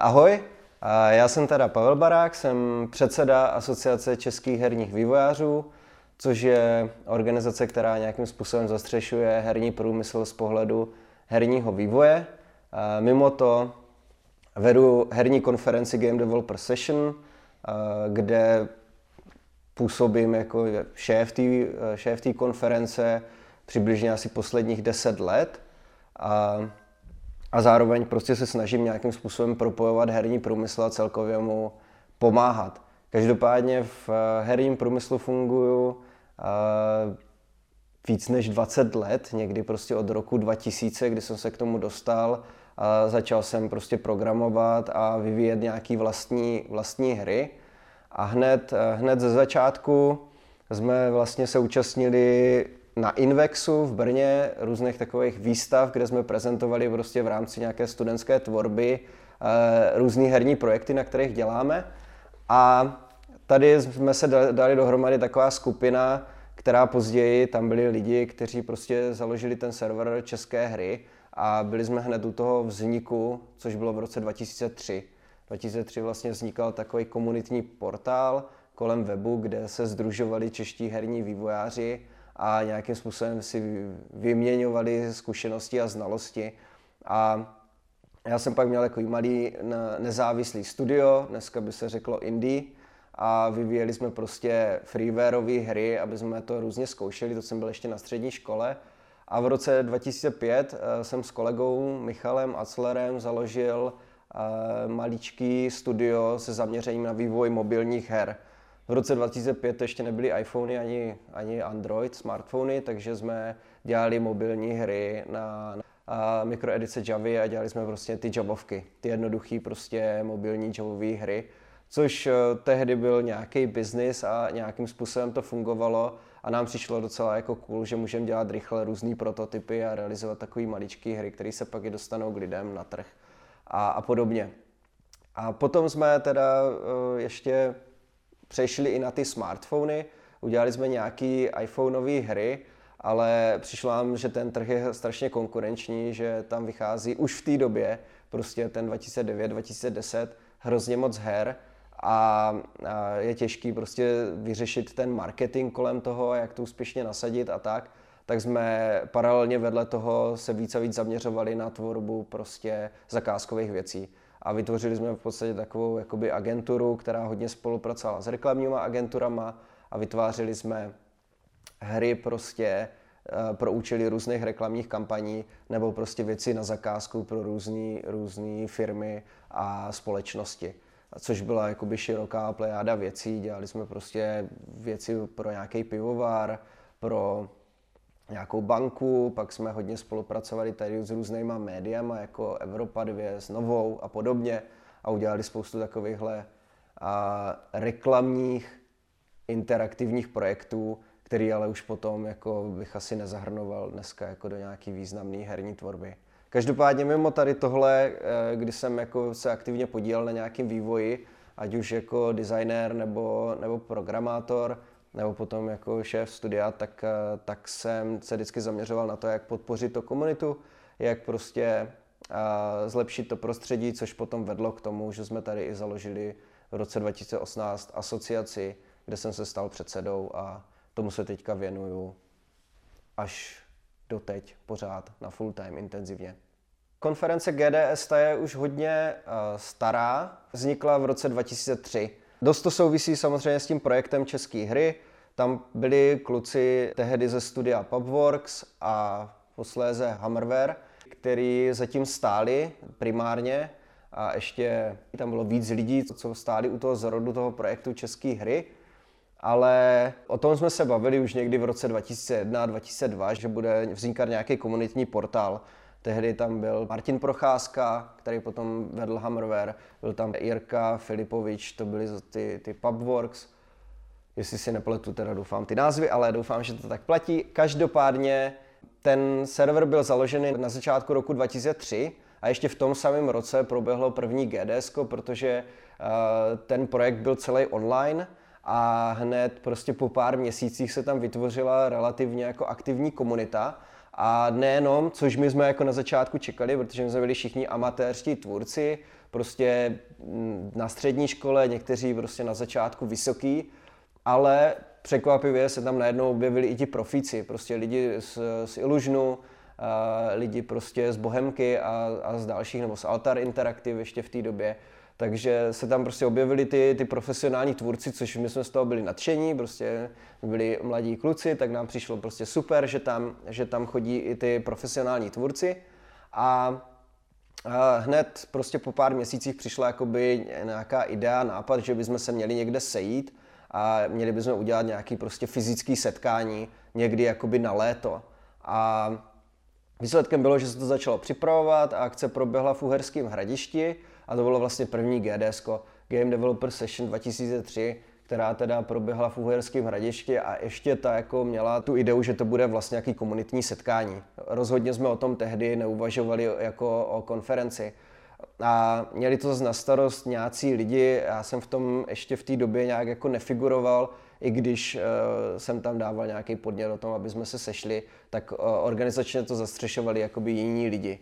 Ahoj, já jsem teda Pavel Barák, jsem předseda Asociace Českých herních vývojářů, což je organizace, která nějakým způsobem zastřešuje herní průmysl z pohledu herního vývoje. Mimo to vedu herní konferenci Game Developer Session, kde působím jako šéf té konference přibližně asi posledních 10 let. A zároveň prostě se snažím nějakým způsobem propojovat herní průmysl a celkově mu pomáhat. Každopádně v herním průmyslu funguju víc než 20 let, někdy prostě od roku 2000, kdy jsem se k tomu dostal a začal jsem prostě programovat a vyvíjet nějaké vlastní hry. A hned ze začátku jsme vlastně se účastnili na Invexu v Brně různých takových výstav, kde jsme prezentovali prostě v rámci nějaké studentské tvorby různé herní projekty, na kterých děláme. A tady jsme se dali dohromady taková skupina, která později, tam byli lidi, kteří prostě založili ten server České hry a byli jsme hned u toho vzniku, což bylo v roce 2003. 2003 vlastně vznikal takový komunitní portál kolem webu, kde se sdružovali čeští herní vývojáři a nějakým způsobem si vyměňovali zkušenosti a znalosti. A já jsem pak měl takový malý nezávislý studio, dneska by se řeklo indie, a vyvíjeli jsme prostě freewareové hry, aby jsme to různě zkoušeli, to jsem byl ještě na střední škole. A v roce 2005 jsem s kolegou Michalem Aztlerem založil maličký studio se zaměřením na vývoj mobilních her. V roce 2005 ještě nebyly iPhony ani Android smartfony, takže jsme dělali mobilní hry na mikroedice Javy a dělali jsme prostě ty javovky, ty jednoduché prostě mobilní javové hry, což tehdy byl nějaký biznis a nějakým způsobem to fungovalo a nám přišlo docela jako cool, že můžeme dělat rychle různé prototypy a realizovat takové maličké hry, které se pak i dostanou k lidem na trh a podobně. A potom jsme teda ještě přešli i na ty smartfony, udělali jsme nějaké iPhoneové hry, ale přišlo nám, že ten trh je strašně konkurenční, že tam vychází už v té době, prostě ten 2009, 2010, hrozně moc her a je těžký prostě vyřešit ten marketing kolem toho, jak to úspěšně nasadit a tak. Tak jsme paralelně vedle toho se víc a víc zaměřovali na tvorbu prostě zakázkových věcí. A vytvořili jsme v podstatě takovou jakoby agenturu, která hodně spolupracovala s reklamníma agenturama a vytvářeli jsme hry prostě pro účely různých reklamních kampaní nebo prostě věci na zakázku pro různé firmy a společnosti. Což byla jakoby široká plejáda věcí. Dělali jsme prostě věci pro nějaký pivovar, pro nějakou banku, pak jsme hodně spolupracovali tady s různýma médiama, jako Evropa 2 s Novou a podobně a udělali spoustu takovýchhle reklamních interaktivních projektů, který ale už potom jako bych asi nezahrnoval dneska jako do nějaký významné herní tvorby. Každopádně mimo tady tohle, kdy jsem jako se aktivně podílel na nějakém vývoji, ať už jako designér nebo programátor, nebo potom jako šéf studia, tak jsem se vždycky zaměřoval na to, jak podpořit tu komunitu, jak prostě zlepšit to prostředí, což potom vedlo k tomu, že jsme tady i založili v roce 2018 asociaci, kde jsem se stal předsedou a tomu se teďka věnuju až doteď pořád na full time intenzivně. Konference GDS ta je už hodně stará, vznikla v roce 2003. Dost to souvisí samozřejmě s tím projektem České hry. Tam byli kluci tehdy ze studia PubWorks a posléze Hammerware, který zatím stáli primárně a ještě tam bylo víc lidí, co stáli u toho zrodu toho projektu České hry. Ale o tom jsme se bavili už někdy v roce 2001, 2002, že bude vznikat nějaký komunitní portál. Tehdy tam byl Martin Procházka, který potom vedl Hammerware, byl tam Jirka Filipovič, to byly ty PubWorks, jestli si nepletu, teda doufám ty názvy, ale doufám, že to tak platí. Každopádně ten server byl založený na začátku roku 2003 a ještě v tom samém roce proběhlo první GDSko, protože ten projekt byl celý online a hned prostě po pár měsících se tam vytvořila relativně jako aktivní komunita. A nejenom, což my jsme jako na začátku čekali, protože my jsme byli všichni amatérští tvůrci, prostě na střední škole, někteří prostě na začátku vysoký, ale překvapivě se tam najednou objevili i ti profíci, prostě lidi z Ilužnu, lidi prostě z Bohemky a z dalších, nebo z Altar Interactive ještě v té době. Takže se tam prostě objevili ty profesionální tvůrci, což my jsme z toho byli nadšení, prostě byli mladí kluci, tak nám přišlo prostě super, že tam chodí i ty profesionální tvůrci. A hned prostě po pár měsících přišla jakoby nějaká idea, nápad, že bychom se měli někde sejít a měli bychom udělat nějaké prostě fyzické setkání někdy jakoby na léto. A výsledkem bylo, že se to začalo připravovat a akce proběhla v Uherském Hradišti a to bylo vlastně první GDSko, Game Developer Session 2003, která teda proběhla v Uherském Hradišti a ještě ta jako měla tu ideu, že to bude vlastně nějaký komunitní setkání. Rozhodně jsme o tom tehdy neuvažovali jako o konferenci. A měli to zase na starost nějací lidi, já jsem v tom ještě v té době nějak jako nefiguroval, i když jsem tam dával nějaký podnět o tom, aby jsme se sešli, tak organizačně to zastřešovali jakoby jiní lidi.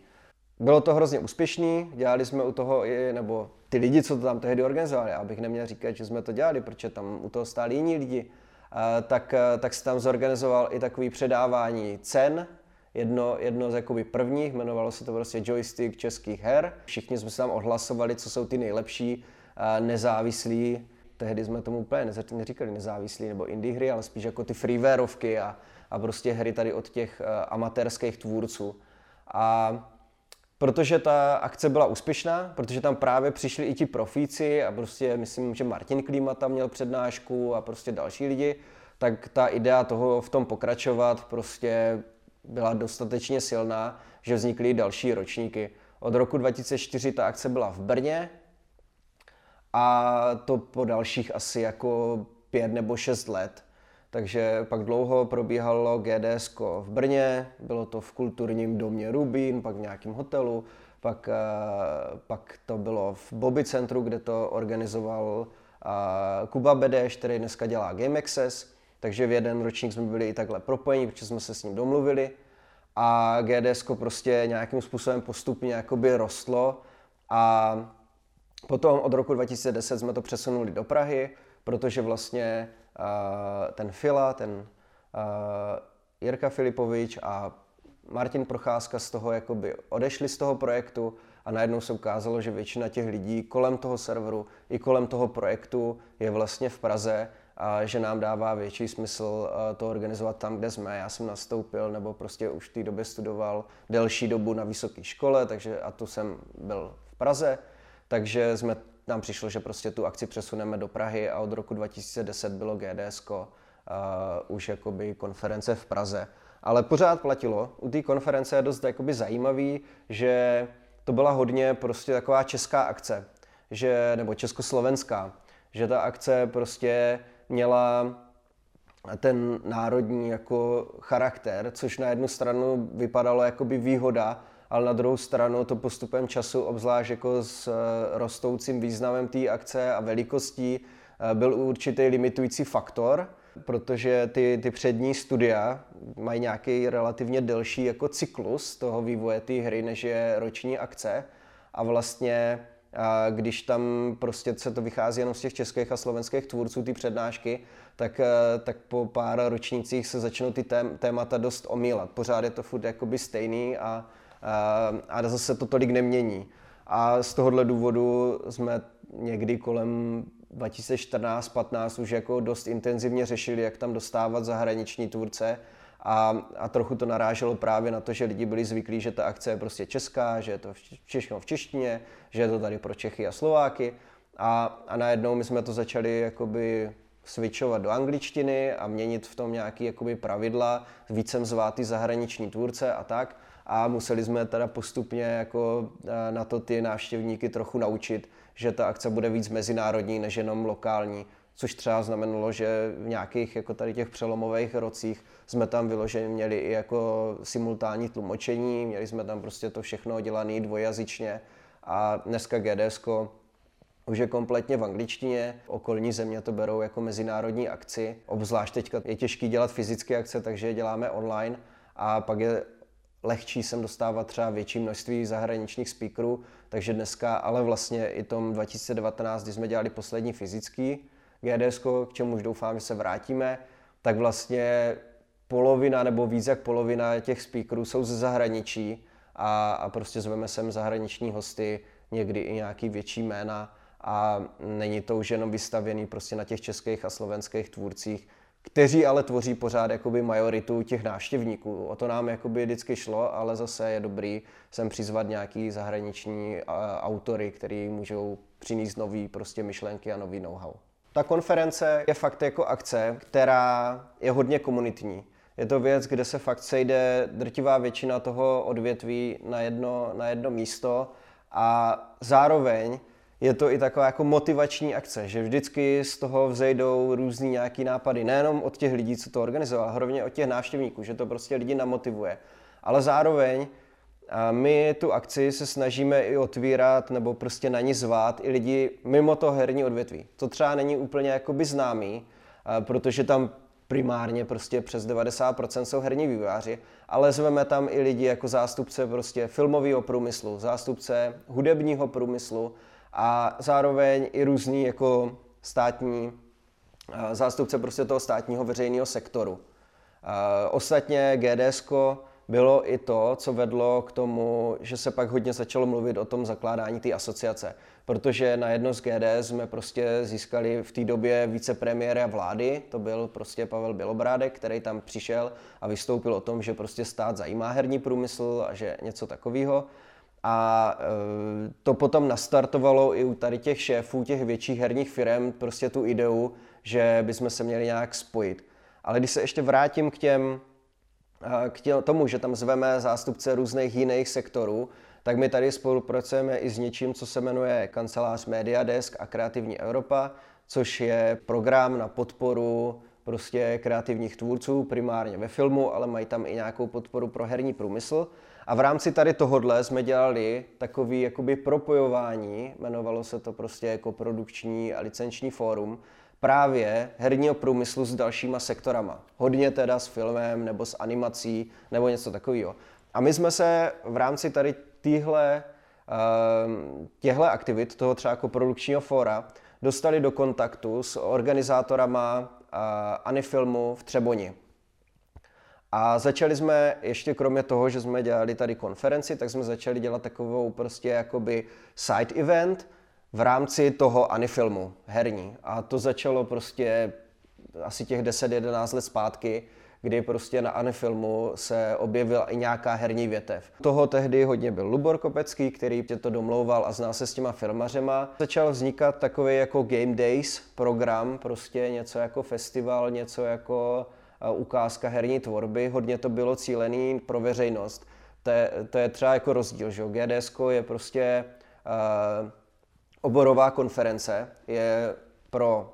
Bylo to hrozně úspěšný, dělali jsme u toho, nebo ty lidi, co to tam tehdy organizovali, abych neměl říkat, že jsme to dělali, protože tam u toho stáli jiní lidi, tak se tam zorganizoval i takový předávání cen, jedno z jakoby prvních, jmenovalo se to prostě joystick českých her. Všichni jsme se tam odhlasovali, co jsou ty nejlepší nezávislí, tehdy jsme tomu úplně neříkali nezávislí nebo indie hry, ale spíš jako ty freewareovky a prostě hry tady od těch amatérských tvůrců. A protože ta akce byla úspěšná, protože tam právě přišli i ti profíci a prostě myslím, že Martin Klíma tam měl přednášku a prostě další lidi, tak ta idea toho v tom pokračovat prostě byla dostatečně silná, že vznikly další ročníky. Od roku 2004 ta akce byla v Brně a to po dalších asi jako 5 nebo 6 let. Takže pak dlouho probíhalo GDSko v Brně, bylo to v kulturním domě Rubín, pak v nějakém hotelu, pak to bylo v Bobby centru, kde to organizoval Kuba Bedeš, který dneska dělá Game Access. Takže v jeden ročník jsme byli i takhle propojení, protože jsme se s ním domluvili a GDSko prostě nějakým způsobem postupně jakoby rostlo a potom od roku 2010 jsme to přesunuli do Prahy, protože vlastně ten Fila, Jirka Filipovič a Martin Procházka z toho jakoby odešli z toho projektu a najednou se ukázalo, že většina těch lidí kolem toho serveru i kolem toho projektu je vlastně v Praze a že nám dává větší smysl to organizovat tam, kde jsme. Já jsem nastoupil nebo prostě už v té době studoval delší dobu na vysoké škole, takže a tu jsem byl v Praze, takže nám přišlo, že prostě tu akci přesuneme do Prahy a od roku 2010 bylo GDSko už jakoby konference v Praze. Ale pořád platilo, u té konference je dost jakoby zajímavý, že to byla hodně prostě taková česká akce, nebo československá, že ta akce prostě měla ten národní jako charakter, což na jednu stranu vypadalo jakoby výhoda, ale na druhou stranu to postupem času, obzvlášť jako s rostoucím významem té akce a velikostí, byl určitý limitující faktor, protože ty přední studia mají nějaký relativně delší jako cyklus toho vývoje té hry, než je roční akce a vlastně a když tam prostě se to vychází jenom z těch českých a slovenských tvůrců, ty přednášky, tak po pár ročnících se začnou ty témata dost omílat. Pořád je to furt jakoby stejný a zase to tolik nemění. A z tohohle důvodu jsme někdy kolem 2014-15 už jako dost intenzivně řešili, jak tam dostávat zahraniční tvůrce. A trochu to naráželo právě na to, že lidi byli zvyklí, že ta akce je prostě česká, že je to v češtině, že je to tady pro Čechy a Slováky. A najednou my jsme to začali jakoby switchovat do angličtiny a měnit v tom nějaké jakoby pravidla, víc sem zvát ty zahraniční tvůrce a tak. A museli jsme teda postupně jako na to ty návštěvníky trochu naučit, že ta akce bude víc mezinárodní než jenom lokální. Což třeba znamenalo, že v nějakých jako tady těch přelomových rocích jsme tam vyloženě měli i jako simultánní tlumočení, měli jsme tam prostě to všechno dělané dvojjazyčně a dneska GDSko už je kompletně v angličtině, okolní země to berou jako mezinárodní akci, obzvlášť teďka je těžký dělat fyzické akce, takže je děláme online a pak je lehčí sem dostávat třeba větší množství zahraničních speakerů, takže dneska, ale vlastně i tom 2019, kdy jsme dělali poslední fyzický GDSko, k čemu už doufám, že se vrátíme, tak vlastně polovina nebo víc jak polovina těch speakerů jsou ze zahraničí a prostě zveme sem zahraniční hosty, někdy i nějaký větší jména a není to už jenom vystavěný prostě na těch českých a slovenských tvůrcích, kteří ale tvoří pořád jakoby majoritu těch návštěvníků. O to nám jakoby vždycky šlo, ale zase je dobrý sem přizvat nějaký zahraniční autory, který můžou přinést nový prostě myšlenky a nový know-how. Ta konference je fakt jako akce, která je hodně komunitní. Je to věc, kde se fakt sejde drtivá většina toho odvětví na jedno místo a zároveň je to i taková jako motivační akce, že vždycky z toho vzejdou různý nějaký nápady, nejenom od těch lidí, co to organizoval, hlavně od těch návštěvníků, že to prostě lidi namotivuje. Ale zároveň my tu akci se snažíme i otvírat nebo prostě na ní zvát i lidi mimo to herní odvětví. To třeba není úplně jakoby známý, protože tam primárně prostě přes 90% jsou herní vývojáři, ale zveme tam i lidi jako zástupce prostě filmového průmyslu, zástupce hudebního průmyslu, a zároveň i různý jako státní zástupce prostě toho státního veřejného sektoru. Ostatně GDSko bylo i to, co vedlo k tomu, že se pak hodně začalo mluvit o tom zakládání té asociace, protože na jedno z GDS jsme prostě získali v té době vicepremiéra vlády, to byl prostě Pavel Bělobrádek, který tam přišel a vystoupil o tom, že prostě stát zajímá herní průmysl a že něco takového. A to potom nastartovalo i u tady těch šéfů, těch větších herních firem, prostě tu ideu, že bychom se měli nějak spojit. Ale když se ještě vrátím k tomu, že tam zveme zástupce různých jiných sektorů, tak my tady spolupracujeme i s něčím, co se jmenuje Kancelář Media Desk a Kreativní Evropa, což je program na podporu prostě kreativních tvůrců, primárně ve filmu, ale mají tam i nějakou podporu pro herní průmysl. A v rámci tady tohodle jsme dělali takový jakoby propojování, jmenovalo se to prostě jako produkční a licenční fórum, právě herního průmyslu s dalšíma sektorama. Hodně teda s filmem nebo s animací nebo něco takového. A my jsme se v rámci tady těchto aktivit, toho třeba jako produkčního fóra, dostali do kontaktu s organizátorama Anifilmu v Třeboni. A začali jsme, ještě kromě toho, že jsme dělali tady konferenci, tak jsme začali dělat takovou prostě jakoby side event v rámci toho Anifilmu herní. A to začalo prostě asi těch 10-11 let zpátky, kdy prostě na Anifilmu se objevila i nějaká herní větev. Toho tehdy hodně byl Lubor Kopecký, který to domlouval a znal se s těma filmařema. Začal vznikat takový jako Game Days program, prostě něco jako festival, něco jako ukázka herní tvorby, hodně to bylo cílený pro veřejnost. To je třeba jako rozdíl, že GDSko je prostě oborová konference, je pro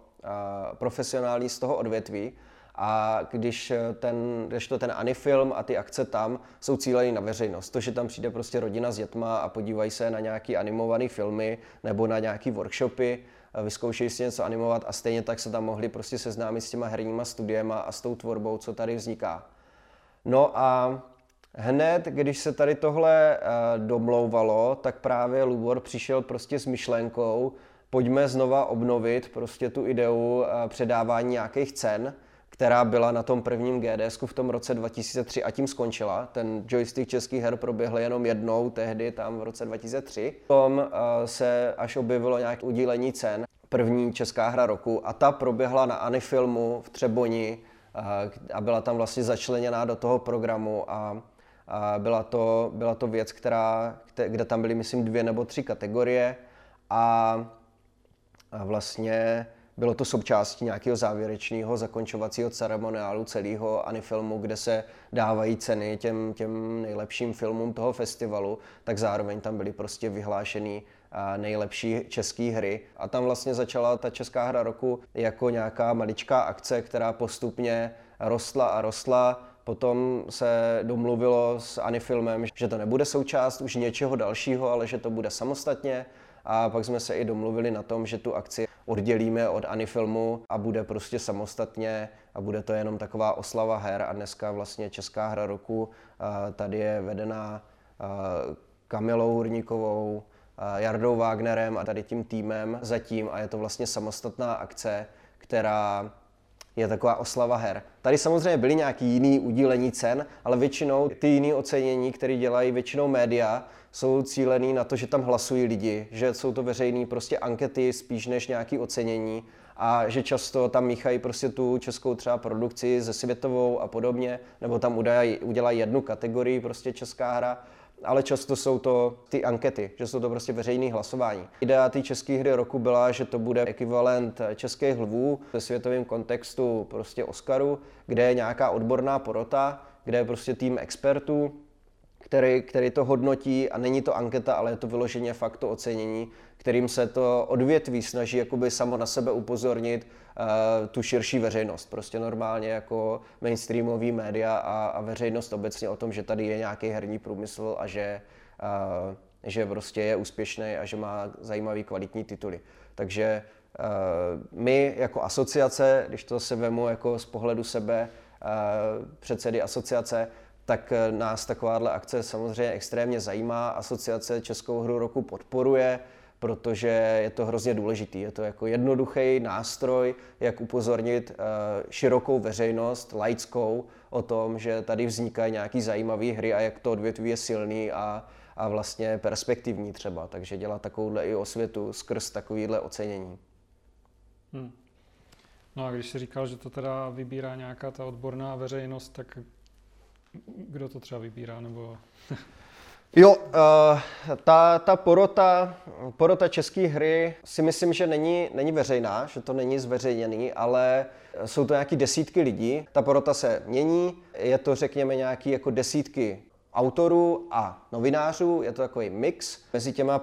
profesionální z toho odvětví a když ten Anifilm a ty akce tam jsou cílený na veřejnost, to, že tam přijde prostě rodina s dětma a podívají se na nějaký animované filmy nebo na nějaký workshopy, vyzkoušeli si něco animovat a stejně tak se tam mohli prostě seznámit s těma herníma studiema a s tou tvorbou, co tady vzniká. No a hned, když se tady tohle domlouvalo, tak právě Lubor přišel prostě s myšlenkou, pojďme znova obnovit prostě tu ideu předávání nějakých cen, která byla na tom prvním GDSku v tom roce 2003 a tím skončila. Ten joystick českých her proběhl jenom jednou tehdy, tam v roce 2003. Potom se až objevilo nějaké udílení cen, první Česká hra roku a ta proběhla na Anifilmu v Třeboni a byla tam vlastně začleněná do toho programu a byla to věc, kde tam byly myslím 2 nebo 3 kategorie a vlastně bylo to součástí nějakého závěrečného zakončovacího ceremoniálu celého Anifilmu, kde se dávají ceny těm nejlepším filmům toho festivalu, tak zároveň tam byly prostě vyhlášený nejlepší české hry. A tam vlastně začala ta Česká hra roku jako nějaká maličká akce, která postupně rostla a rostla. Potom se domluvilo s Anifilmem, že to nebude součást už něčeho dalšího, ale že to bude samostatně. a pak jsme se i domluvili na tom, že tu akci oddělíme od Anifilmu a bude prostě samostatně a bude to jenom taková oslava her a dneska vlastně Česká hra roku tady je vedená Kamilou Hurníkovou, Jardou Wagnerem a tady tím týmem zatím a je to vlastně samostatná akce, která je taková oslava her. Tady samozřejmě byly nějaký jiný udílení cen, ale většinou ty jiný ocenění, které dělají většinou média, jsou cílený na to, že tam hlasují lidi, že jsou to veřejné prostě ankety spíš než nějaké ocenění a že často tam míchají prostě tu českou třeba produkci se světovou a podobně, nebo tam udělají jednu kategorii prostě česká hra, ale často jsou to ty ankety, že jsou to prostě veřejné hlasování. Idea té České hry roku byla, že to bude ekvivalent českých lvů ve světovém kontextu prostě Oscaru, kde je nějaká odborná porota, kde je prostě tým expertů, který to hodnotí a není to anketa, ale je to vyloženě fakt to ocenění, kterým se to odvětví snaží jakoby samo na sebe upozornit tu širší veřejnost. Prostě normálně jako mainstreamový média a veřejnost obecně o tom, že tady je nějaký herní průmysl a že prostě je úspěšný a že má zajímavý kvalitní tituly. Takže my jako asociace, když to se vemu jako z pohledu sebe předsedy asociace, tak nás takováhle akce samozřejmě extrémně zajímá. Asociace Českou hru roku podporuje, protože je to hrozně důležitý. Je to jako jednoduchý nástroj, jak upozornit širokou veřejnost, laickou, o tom, že tady vznikají nějaký zajímavé hry a jak to odvětví je silný a vlastně perspektivní třeba. Takže dělá takovouhle i osvětu skrz takovýhle ocenění. No a když jsi říkal, že to teda vybírá nějaká ta odborná veřejnost, tak kdo to třeba vybírá, nebo... Jo, ta porota České hry si myslím, že není veřejná, že to není zveřejněný, ale jsou to nějaké desítky lidí. Ta porota se mění, je to řekněme nějaké jako desítky autorů a novinářů, je to takový mix. Mezi těma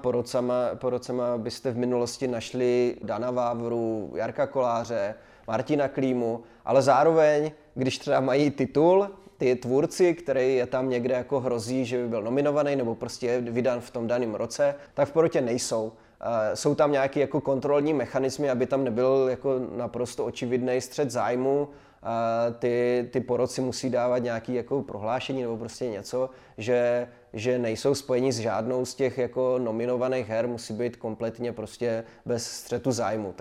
porotcama byste v minulosti našli Dana Vávru, Jarka Koláře, Martina Klímu, ale zároveň, když třeba mají titul, ty tvůrci, který je tam někde jako hrozí, že by byl nominovaný nebo prostě je vydán v tom daném roce, tak v porotě nejsou. Jsou tam nějaké jako kontrolní mechanismy, aby tam nebyl jako naprosto očividný střet zájmu. Ty porotci musí dávat nějaké jako prohlášení nebo prostě něco, že nejsou spojeni s žádnou z těch jako nominovaných her, musí být kompletně prostě bez střetu zájmu.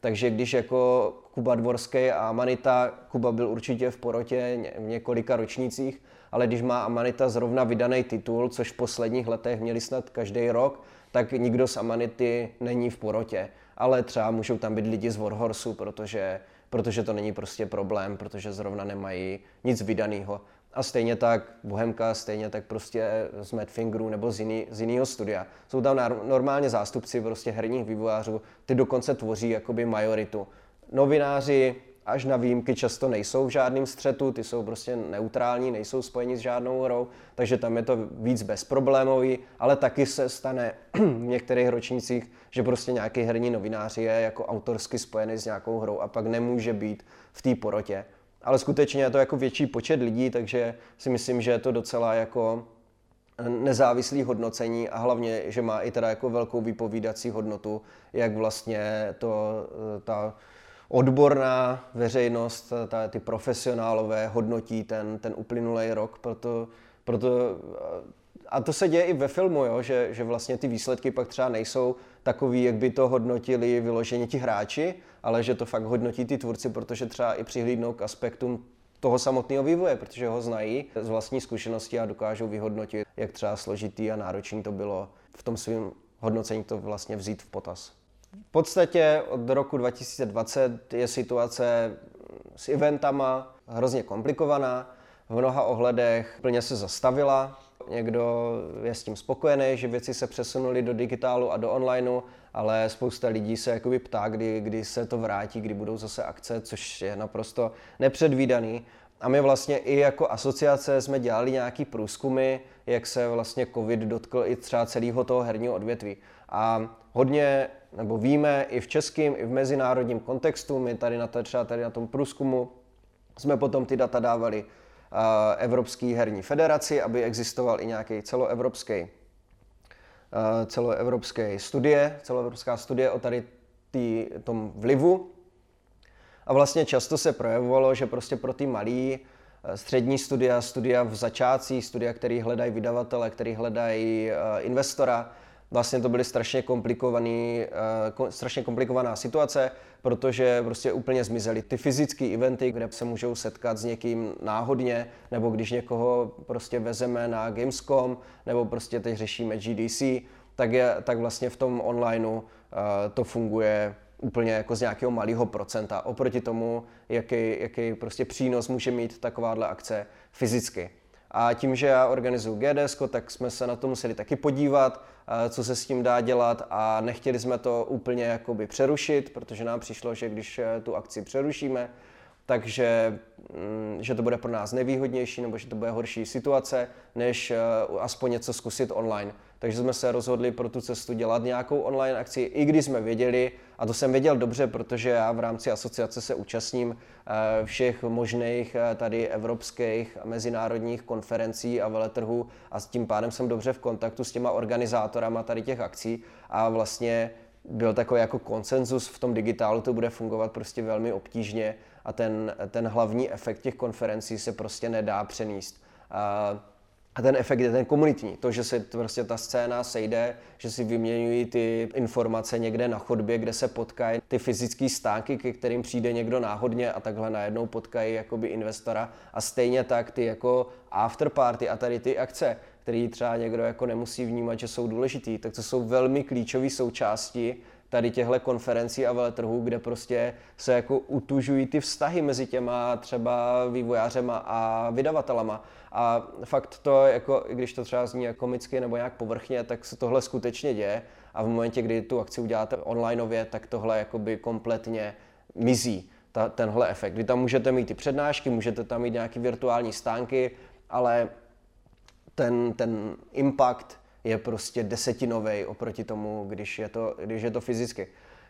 Takže když jako Kuba Dvorský a Amanita, Kuba byl určitě v porotě v několika ročnících, ale když má Amanita zrovna vydaný titul, což v posledních letech měli snad každý rok, tak nikdo z Amanity není v porotě. Ale třeba můžou tam být lidi z Warhorsu, protože to není prostě problém, protože zrovna nemají nic vydaného. A stejně tak Bohemka, stejně tak prostě z Madfingerů nebo z jiného studia. Jsou tam normálně zástupci prostě herních vývojářů, ty dokonce tvoří jakoby majoritu. Novináři až na výjimky často nejsou v žádném střetu, ty jsou prostě neutrální, nejsou spojeni s žádnou hrou, takže tam je to víc bezproblémový, ale taky se stane v některých ročnících, že prostě nějaký herní novinář je jako autorsky spojený s nějakou hrou a pak nemůže být v té porotě. Ale skutečně je to jako větší počet lidí, takže si myslím, že je to docela jako nezávislý hodnocení a hlavně, že má i teda jako velkou vypovídací hodnotu, jak vlastně ta odborná veřejnost, ty profesionálové hodnotí ten uplynulý rok, proto a to se děje i ve filmu, jo, že vlastně ty výsledky pak třeba nejsou takový, jak by to hodnotili vyloženě ti hráči, ale že to fakt hodnotí ty tvůrci, protože třeba i přihlídnou k aspektům toho samotného vývoje, protože ho znají z vlastní zkušenosti a dokážou vyhodnotit, jak třeba složitý a náročný to bylo v tom svém hodnocení to vlastně vzít v potaz. V podstatě od roku 2020 je situace s eventama hrozně komplikovaná, v mnoha ohledech plně se zastavila. Někdo je s tím spokojený, že věci se přesunuly do digitálu a do onlineu, ale spousta lidí se jakoby ptá, kdy se to vrátí, kdy budou zase akce, což je naprosto nepředvídaný. A my vlastně i jako asociace jsme dělali nějaký průzkumy, jak se vlastně covid dotkl i třeba celého toho herního odvětví. A hodně, nebo víme i v českém, i v mezinárodním kontextu, my tady třeba tady na tom průzkumu jsme potom ty data dávali Evropské herní federaci, aby existoval i nějaký celoevropský celoevropská studie o tady tom vlivu. A vlastně často se projevovalo, že prostě pro ty malý střední studia, studia v začátcích, studia, který hledají vydavatele, který hledají investora, vlastně to byly strašně komplikovaná situace, protože prostě úplně zmizely ty fyzické eventy, kde se můžou setkat s někým náhodně, nebo když někoho prostě vezeme na Gamescom, nebo prostě teď řešíme GDC, tak vlastně v tom onlineu to funguje úplně jako z nějakého malého procenta oproti tomu, jaký prostě přínos může mít takováhle akce fyzicky. A tím, že já organizuju GDSko, tak jsme se na to museli taky podívat, co se s tím dá dělat, a nechtěli jsme to úplně jakoby přerušit, protože nám přišlo, že když tu akci přerušíme, takže že to bude pro nás nevýhodnější nebo že to bude horší situace, než aspoň něco zkusit online. Takže jsme se rozhodli pro tu cestu dělat nějakou online akci, i když jsme věděli, a to jsem věděl dobře, protože já v rámci asociace se účastním všech možných tady evropských a mezinárodních konferencí a veletrhů, a s tím pádem jsem dobře v kontaktu s těma organizátorama tady těch akcí, a vlastně byl takový jako konsenzus, v tom digitálu to bude fungovat prostě velmi obtížně a ten hlavní efekt těch konferencí se prostě nedá přenést. A ten efekt je ten komunitní, to, že se prostě ta scéna sejde, že si vyměňují ty informace někde na chodbě, kde se potkají ty fyzické stánky, ke kterým přijde někdo náhodně, a takhle najednou potkají jakoby investora, a stejně tak ty jako afterparty a tady ty akce, které třeba někdo jako nemusí vnímat, že jsou důležitý, tak to jsou velmi klíčové součásti tady těchto konferencí a veletrhů, kde prostě se jako utužují ty vztahy mezi těma třeba vývojářema a vydavatelama. A fakt to, jako, i když to třeba zní komicky nebo nějak povrchně, tak se tohle skutečně děje, a v momentě, kdy tu akci uděláte onlineově, tak tohle jakoby kompletně mizí, tenhle efekt. Vy tam můžete mít ty přednášky, můžete tam mít nějaké virtuální stánky, ale ten impact je prostě desetinovej oproti tomu, když je to fyzicky.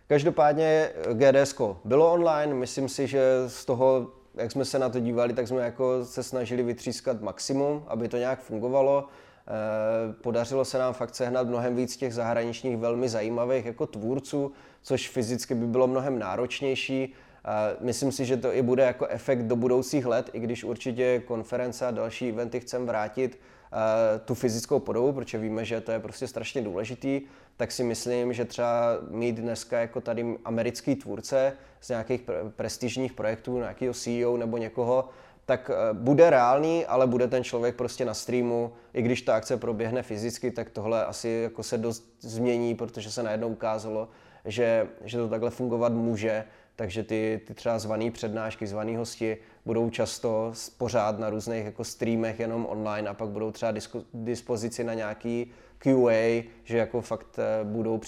Každopádně GDSko bylo online, myslím si, že z toho, jak jsme se na to dívali, tak jsme jako se snažili vytřískat maximum, aby to nějak fungovalo. Podařilo se nám fakt sehnat mnohem víc těch zahraničních velmi zajímavých jako tvůrců, což fyzicky by bylo mnohem náročnější. Myslím si, že to i bude jako efekt do budoucích let, i když určitě konference a další eventy chcem vrátit tu fyzickou podobu, protože víme, že to je prostě strašně důležitý, tak si myslím, že třeba mít dneska jako tady americký tvůrce z nějakých prestižních projektů, nějakého CEO nebo někoho, tak bude reálný, ale bude ten člověk prostě na streamu, i když ta akce proběhne fyzicky, tak tohle asi jako se dost změní, protože se najednou ukázalo, že to takhle fungovat může. Takže ty třeba zvaný přednášky, zvaný hosti budou často pořád na různých jako streamech jenom online, a pak budou třeba dispozici na nějaký QA, že jako fakt budou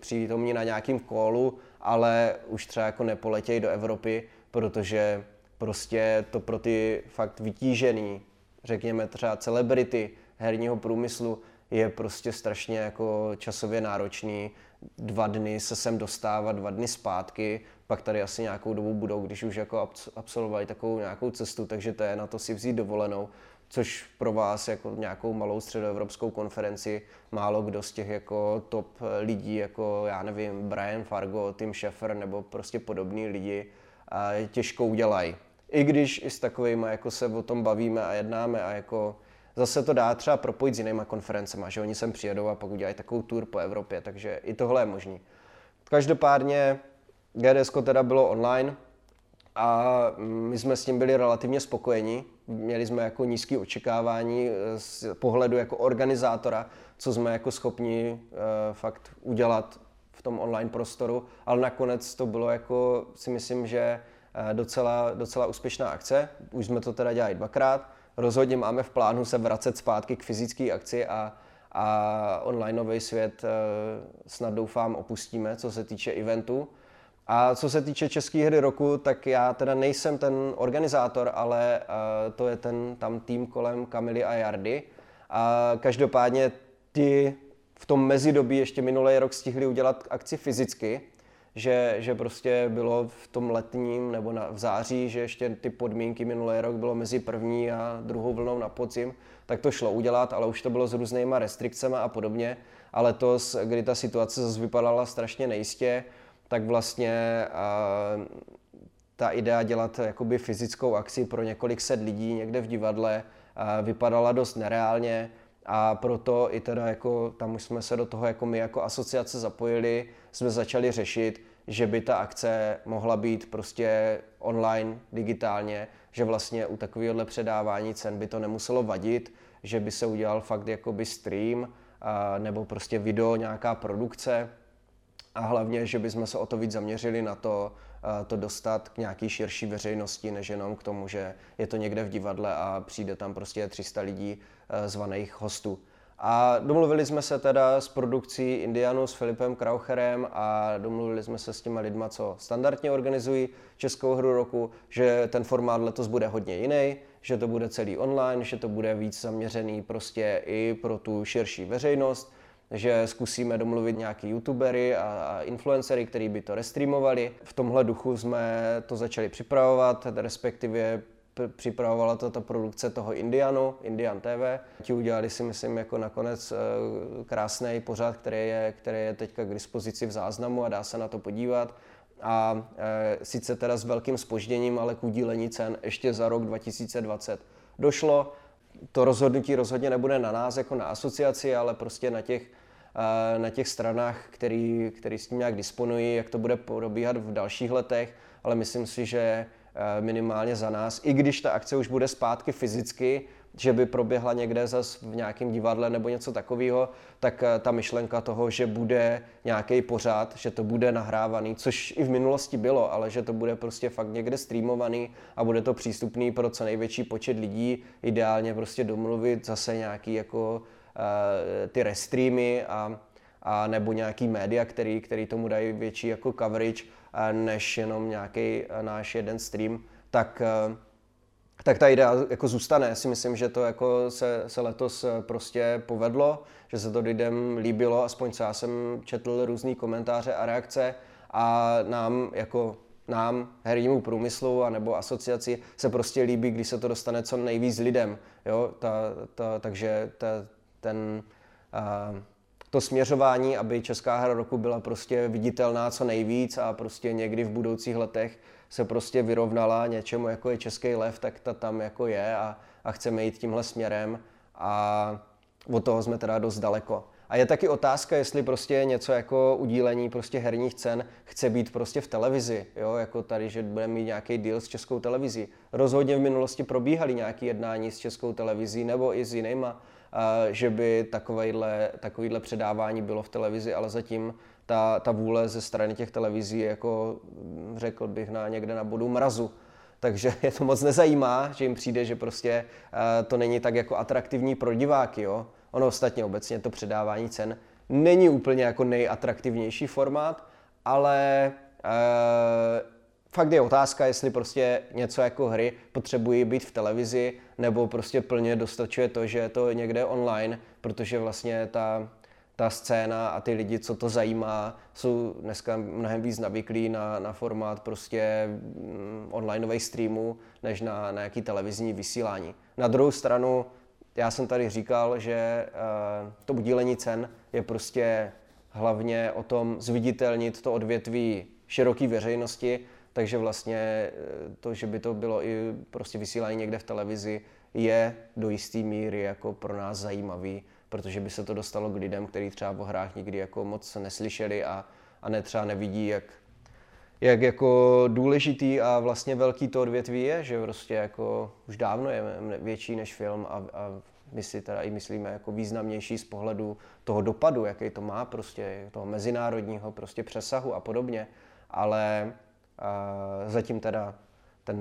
přítomní na nějakým callu, ale už třeba jako nepoletějí do Evropy, protože prostě to pro ty fakt vytížený, řekněme třeba celebrity herního průmyslu, je prostě strašně jako časově náročný 2 dny se sem dostávat, 2 dny zpátky, pak tady asi nějakou dobu budou, když už jako absolvovali takovou nějakou cestu, takže to je na to si vzít dovolenou, což pro vás jako nějakou malou středoevropskou konferenci málo kdo z těch jako top lidí, jako já nevím, Brian Fargo, Tim Schafer nebo prostě podobní lidi těžko udělají. I když i s takovými jako se o tom bavíme a jednáme, a jako zase to dá třeba propojit s jinýma konferencema, že oni sem přijedou a pak udělají takovou tour po Evropě, takže i tohle je možný. Každopádně GDSko teda bylo online a my jsme s tím byli relativně spokojeni. Měli jsme jako nízké očekávání z pohledu jako organizátora, co jsme jako schopni fakt udělat v tom online prostoru, ale nakonec to bylo jako, si myslím, že docela úspěšná akce. Už jsme to teda dělali 2krát. Rozhodně máme v plánu se vracet zpátky k fyzické akci a onlineový svět snad doufám opustíme, co se týče eventů. A co se týče České hry roku, tak já teda nejsem ten organizátor, ale to je tam tým kolem Kamily a Jardy. A každopádně ti v tom mezidobí ještě minulý rok stihli udělat akci fyzicky, že prostě bylo v tom letním nebo v září, že ještě ty podmínky minulý rok bylo mezi první a druhou vlnou na podzim, tak to šlo udělat, ale už to bylo s různýma restrikcemi a podobně. A letos, kdy ta situace zase vypadala strašně nejistě, tak vlastně ta idea dělat jakoby fyzickou akci pro několik set lidí někde v divadle vypadala dost nereálně. A proto i teda jako tam už jsme se do toho jako my jako asociace zapojili, jsme začali řešit, že by ta akce mohla být prostě online, digitálně, že vlastně u takovéhohle předávání cen by to nemuselo vadit, že by se udělal fakt jakoby stream nebo prostě video, nějaká produkce a hlavně, že by jsme se o to víc zaměřili na to, to dostat k nějaký širší veřejnosti, než jenom k tomu, že je to někde v divadle a přijde tam prostě 300 lidí zvaných hostů. A domluvili jsme se teda s produkcí Indianu, s Filipem Kraucherem a domluvili jsme se s těma lidma, co standardně organizují Českou hru roku, že ten formát letos bude hodně jiný, že to bude celý online, že to bude víc zaměřený prostě i pro tu širší veřejnost, že zkusíme domluvit nějaký youtubery a influencery, kteří by to restreamovali. V tomhle duchu jsme to začali připravovat, respektive připravovala to ta produkce toho Indianu, Indian TV. Ti udělali si myslím jako nakonec krásný pořad, který je teďka k dispozici v záznamu a dá se na to podívat. A sice teda s velkým zpožděním, ale k udílení cen ještě za rok 2020 došlo. To rozhodnutí rozhodně nebude na nás jako na asociaci, ale prostě na těch stranách, který s tím nějak disponují, jak to bude probíhat v dalších letech, ale myslím si, že minimálně za nás, i když ta akce už bude zpátky fyzicky, že by proběhla někde zas v nějakém divadle nebo něco takového, tak ta myšlenka toho, že bude nějaký pořad, že to bude nahrávaný, což i v minulosti bylo, ale že to bude prostě fakt někde streamovaný a bude to přístupný pro co největší počet lidí, ideálně prostě domluvit zase nějaký jako ty restreamy a nebo nějaký média, který tomu dají větší jako coverage, než jenom nějaký náš jeden stream, tak ta idea jako zůstane. Já si myslím, že to jako se letos prostě povedlo, že se to lidem líbilo, aspoň co já jsem četl různý komentáře a reakce a nám, hernímu průmyslu anebo asociaci se prostě líbí, když se to dostane co nejvíc lidem. Jo? To směřování, aby Česká hra roku byla prostě viditelná co nejvíc a prostě někdy v budoucích letech se prostě vyrovnala něčemu, jako je Český lev, tak ta tam jako je a chceme jít tímhle směrem a od toho jsme teda dost daleko. A je taky otázka, jestli prostě něco jako udílení prostě herních cen chce být prostě v televizi, jo, jako tady, že budeme mít nějaký deal s Českou televizí. Rozhodně v minulosti probíhaly nějaké jednání s Českou televizí nebo i s jinýma, že by takovýhle předávání bylo v televizi, ale zatím ta vůle ze strany těch televizí je jako, řekl bych, někde na bodu mrazu. Takže je to moc nezajímá, že jim přijde, že prostě to není tak jako atraktivní pro diváky. Jo? Ono ostatně obecně to předávání cen není úplně jako nejatraktivnější formát, ale fakt je otázka, jestli prostě něco jako hry potřebují být v televizi, nebo prostě plně dostačuje to, že je to někde online, protože vlastně ta scéna a ty lidi, co to zajímá, jsou dneska mnohem víc navyklí na formát prostě onlineových streamů, než na jaký televizní vysílání. Na druhou stranu, já jsem tady říkal, že to udílení cen je prostě hlavně o tom zviditelnit to odvětví široké veřejnosti, takže vlastně to, že by to bylo i prostě vysílání někde v televizi, je do jisté míry jako pro nás zajímavý, protože by se to dostalo k lidem, kteří třeba o hrách nikdy jako moc neslyšeli a třeba nevidí, jak jako důležitý a vlastně velký to odvětví je, že prostě jako už dávno je větší než film a my si teda i myslíme jako významnější z pohledu toho dopadu, jaký to má prostě, toho mezinárodního prostě přesahu a podobně, ale zatím teda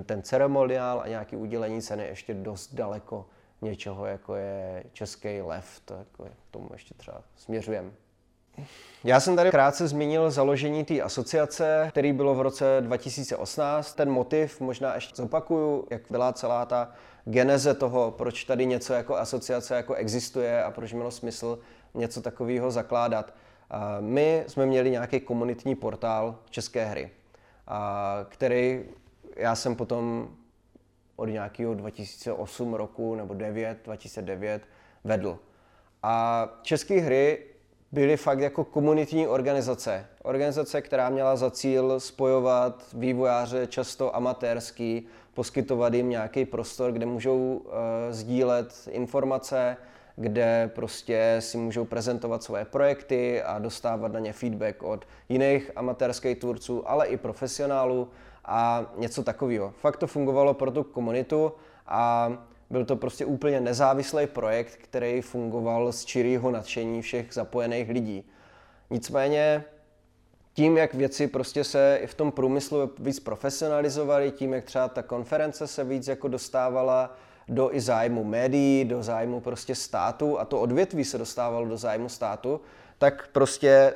ten ceremoniál a nějaké udělení ceny ještě dost daleko něčeho, jako je Český lev, to jako k tomu ještě třeba směřujeme. Já jsem tady krátce zmínil založení té asociace, který bylo v roce 2018. Ten motiv možná ještě zopakuju, jak byla celá ta geneze toho, proč tady něco jako asociace jako existuje a proč mělo smysl něco takového zakládat. My jsme měli nějaký komunitní portál České hry, který já jsem potom od nějakého 2008 roku nebo 2009 vedl. A České hry byly fakt jako komunitní organizace. Organizace, která měla za cíl spojovat vývojáře, často amatérský, poskytovat jim nějaký prostor, kde můžou sdílet informace, kde prostě si můžou prezentovat svoje projekty a dostávat na ně feedback od jiných amatérských tvůrců, ale i profesionálů a něco takového. Fakt to fungovalo pro tu komunitu a byl to prostě úplně nezávislý projekt, který fungoval z čirého nadšení všech zapojených lidí. Nicméně tím, jak věci prostě se i v tom průmyslu víc profesionalizovaly, tím, jak třeba ta konference se víc jako dostávala do i zájmu médií, do zájmu prostě státu a to odvětví se dostávalo do zájmu státu, tak prostě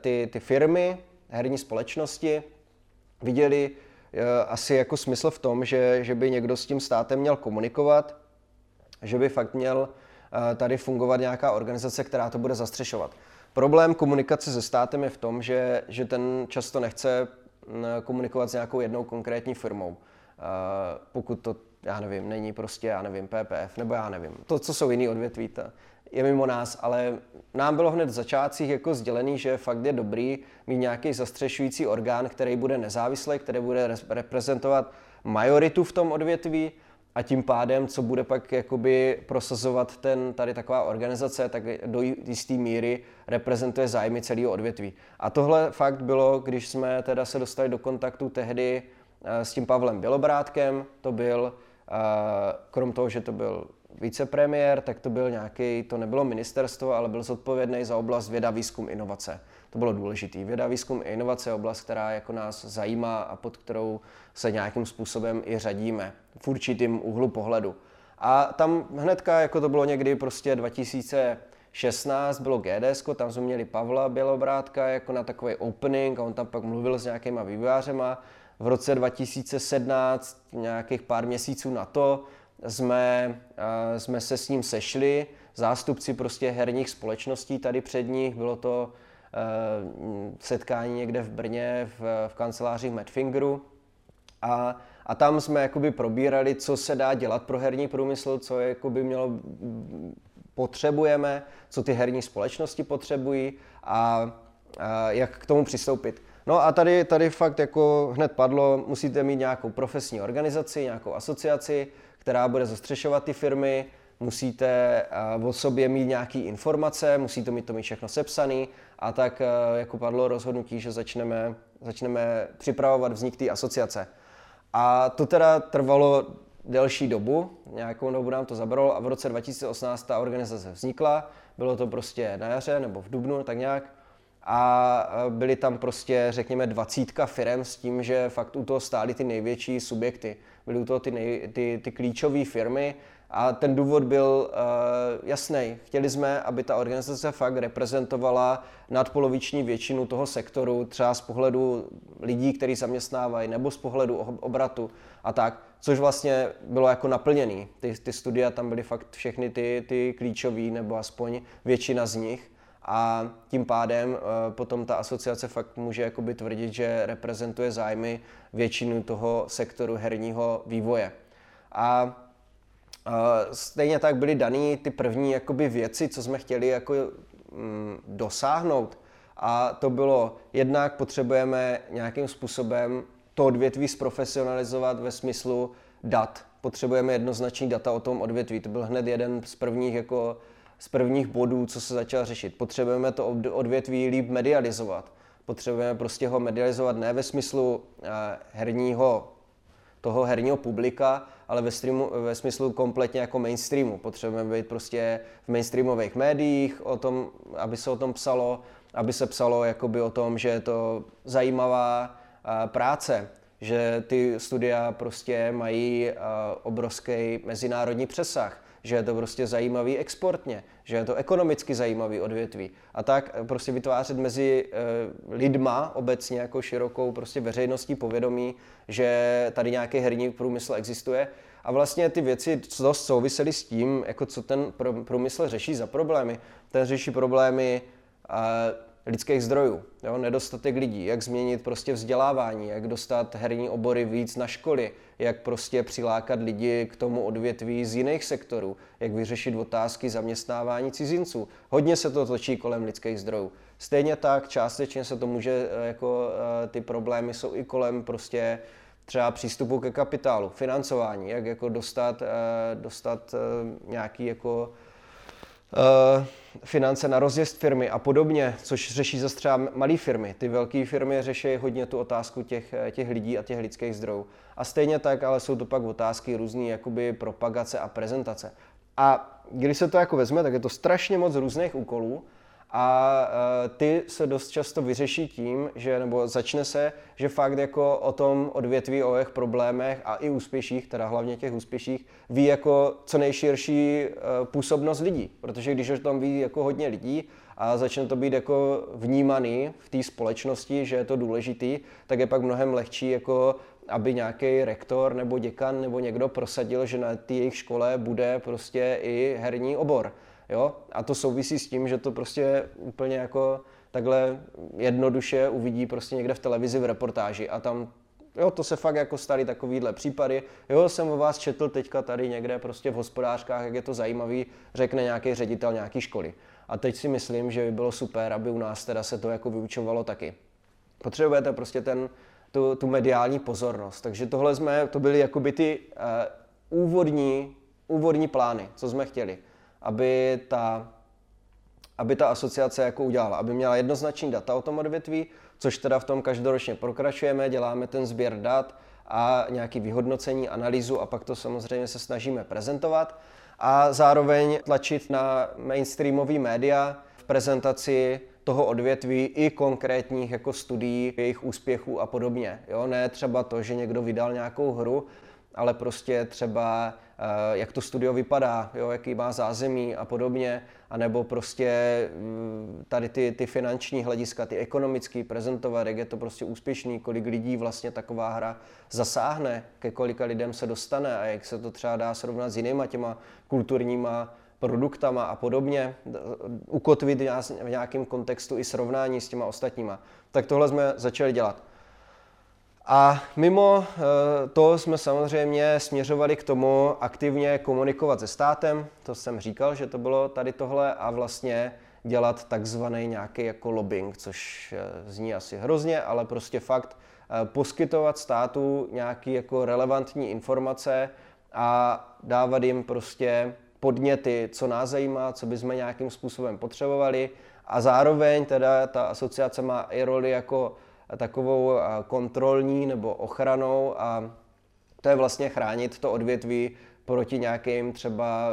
ty firmy, herní společnosti viděli asi jako smysl v tom, že by někdo s tím státem měl komunikovat, že by fakt měl tady fungovat nějaká organizace, která to bude zastřešovat. Problém komunikace se státem je v tom, že ten často nechce komunikovat s nějakou jednou konkrétní firmou. Pokud to, není prostě, PPF, nebo to, co jsou jiný odvětví, je mimo nás, ale nám bylo hned v začátcích jako sdělený, že fakt je dobrý mít nějaký zastřešující orgán, který bude nezávislý, který bude reprezentovat majoritu v tom odvětví a tím pádem, co bude pak jakoby prosazovat tady taková organizace, tak do jisté míry reprezentuje zájmy celého odvětví. A tohle fakt bylo, když jsme teda se dostali do kontaktu tehdy s tím Pavlem Bělobrádkem, to byl, krom toho, že to byl vicepremiér, tak to byl nějaký, to nebylo ministerstvo, ale byl zodpovědný za oblast věda, výzkum, inovace. To bylo důležitý. Věda, výzkum, inovace je oblast, která jako nás zajímá a pod kterou se nějakým způsobem i řadíme v určitým úhlu pohledu. A tam hnedka, jako to bylo někdy prostě 2016, bylo GDSko, tam jsme měli Pavla Bělobrádka jako na takový opening a on tam pak mluvil s nějakýma vývojářema. V roce 2017, nějakých pár měsíců na to, jsme se s ním sešli, zástupci prostě herních společností tady před nich, bylo to setkání někde v Brně v kanceláři Madfingeru a tam jsme jakoby probírali, co se dá dělat pro herní průmysl, co jakoby potřebujeme, co ty herní společnosti potřebují a jak k tomu přistoupit. No a tady fakt jako hned padlo, musíte mít nějakou profesní organizaci, nějakou asociaci, která bude zastřešovat ty firmy, musíte o sobě mít nějaké informace, musí to mít všechno sepsané a tak jako padlo rozhodnutí, že začneme připravovat vznik té asociace. A to teda trvalo delší dobu, nějakou dobu nám to zabralo a v roce 2018 ta organizace vznikla, bylo to prostě na jaře nebo v dubnu, tak nějak. A byly tam prostě, řekněme, 20 firem s tím, že fakt u toho stály ty největší subjekty. Byly u toho ty klíčové firmy a ten důvod byl jasný. Chtěli jsme, aby ta organizace fakt reprezentovala nadpoloviční většinu toho sektoru, třeba z pohledu lidí, který zaměstnávají, nebo z pohledu obratu a tak, což vlastně bylo jako naplněný. Ty studia tam byly fakt všechny ty klíčové, nebo aspoň většina z nich. A tím pádem potom ta asociace fakt může jakoby tvrdit, že reprezentuje zájmy většinu toho sektoru herního vývoje. A stejně tak byly dané ty první jakoby věci, co jsme chtěli jako dosáhnout. A to bylo, jednak potřebujeme nějakým způsobem to odvětví zprofesionalizovat ve smyslu dat. Potřebujeme jednoznačný data o tom odvětví. To byl hned jeden z prvních jako bodů, co se začal řešit. Potřebujeme to odvětví líp medializovat. Potřebujeme prostě ho medializovat ne ve smyslu toho herního publika, ale ve smyslu kompletně jako mainstreamu. Potřebujeme být prostě v mainstreamových médiích, o tom, aby se o tom psalo, aby se psalo jakoby o tom, že je to zajímavá práce, že ty studia prostě mají obrovský mezinárodní přesah, že je to prostě zajímavý exportně, že je to ekonomicky zajímavý odvětví. A tak prostě vytvářet mezi lidma obecně jako širokou prostě veřejností povědomí, že tady nějaký herní průmysl existuje. A vlastně ty věci dost souvisely s tím, jako co ten průmysl řeší za problémy. Ten řeší problémy lidských zdrojů, jo? Nedostatek lidí, jak změnit prostě vzdělávání, jak dostat herní obory víc na školy, jak prostě přilákat lidi k tomu odvětví z jiných sektorů, jak vyřešit otázky zaměstnávání cizinců. Hodně se to točí kolem lidských zdrojů. Stejně tak částečně se to může, jako ty problémy jsou i kolem prostě třeba přístupu ke kapitálu, financování, jak jako dostat nějaký jako finance na rozjezd firmy a podobně, což řeší zase třeba malé firmy. Ty velké firmy řeší hodně tu otázku těch lidí a těch lidských zdrojů. A stejně tak, ale jsou to pak otázky různý jakoby propagace a prezentace. A když se to jako vezme, tak je to strašně moc různých úkolů a ty se dost často vyřeší tím, že fakt jako o tom odvětví, o jejich problémech a i úspěších, teda hlavně těch úspěších, ví jako co nejširší působnost lidí, protože když o tom ví jako hodně lidí a začne to být jako vnímaný v té společnosti, že je to důležitý, tak je pak mnohem lehčí jako aby nějaký rektor nebo děkan nebo někdo prosadil, že na té jejich škole bude prostě i herní obor. Jo? A to souvisí s tím, že to prostě úplně jako takhle jednoduše uvidí prostě někde v televizi v reportáži a tam, jo, to se fakt jako staly takovýhle případy. Jo, jsem o vás četl teďka tady někde prostě v Hospodářkách, jak je to zajímavý, řekne nějaký ředitel nějaký školy. A teď si myslím, že by bylo super, aby u nás teda se to jako vyučovalo taky. Potřebujete prostě tu mediální pozornost. Takže to byly jakoby ty úvodní plány, co jsme chtěli. Aby ta asociace jako udělala, aby měla jednoznačný data o tom odvětví, což teda v tom každoročně pokračujeme, děláme ten sběr dat a nějaké vyhodnocení, analýzu a pak to samozřejmě se snažíme prezentovat a zároveň tlačit na mainstreamový média v prezentaci toho odvětví i konkrétních jako studií, jejich úspěchů a podobně. Jo? Ne třeba to, že někdo vydal nějakou hru, ale prostě třeba jak to studio vypadá, jo, jaký má zázemí a podobně, anebo prostě tady ty finanční hlediska, ty ekonomické, prezentovat, jak je to prostě úspěšný, kolik lidí vlastně taková hra zasáhne, ke kolika lidem se dostane a jak se to třeba dá srovnat s jinýma těma kulturníma produktama a podobně, ukotvit v nějakém kontextu i srovnání s těma ostatníma. Tak tohle jsme začali dělat. A mimo to jsme samozřejmě směřovali k tomu aktivně komunikovat se státem, to jsem říkal, že to bylo tady tohle a vlastně dělat takzvaný nějaký jako lobbying, což zní asi hrozně, ale prostě fakt poskytovat státu nějaký jako relevantní informace a dávat jim prostě podněty, co nás zajímá, co bychom nějakým způsobem potřebovali a zároveň teda ta asociace má i roli jako takovou kontrolní nebo ochranou a to je vlastně chránit to odvětví proti nějakým třeba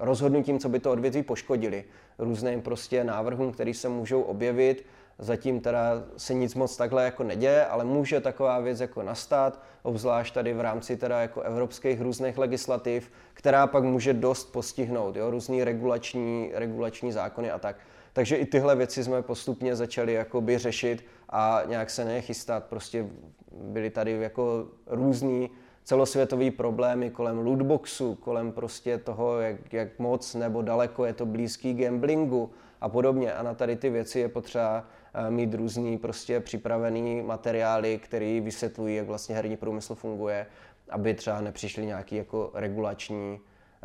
rozhodnutím, co by to odvětví poškodili. Různým prostě návrhům, které se můžou objevit. Zatím teda se nic moc takhle jako neděje, ale může taková věc jako nastat, obzvlášť tady v rámci teda jako evropských různých legislativ, která pak může dost postihnout, jo, různý regulační zákony a tak. Takže i tyhle věci jsme postupně začali jakoby řešit a nějak se nechystat. Prostě byly tady jako různý celosvětový problémy kolem lootboxu, kolem prostě toho, jak moc nebo daleko je to blízký gamblingu a podobně. A na tady ty věci je potřeba mít různý prostě připravený materiály, které vysvětlují, jak vlastně herní průmysl funguje, aby třeba nepřišly nějaký jako regulační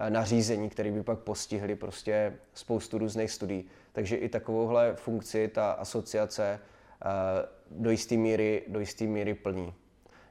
nařízení, které by pak postihly prostě spoustu různých studií. Takže i takovouhle funkci ta asociace do jisté míry plní.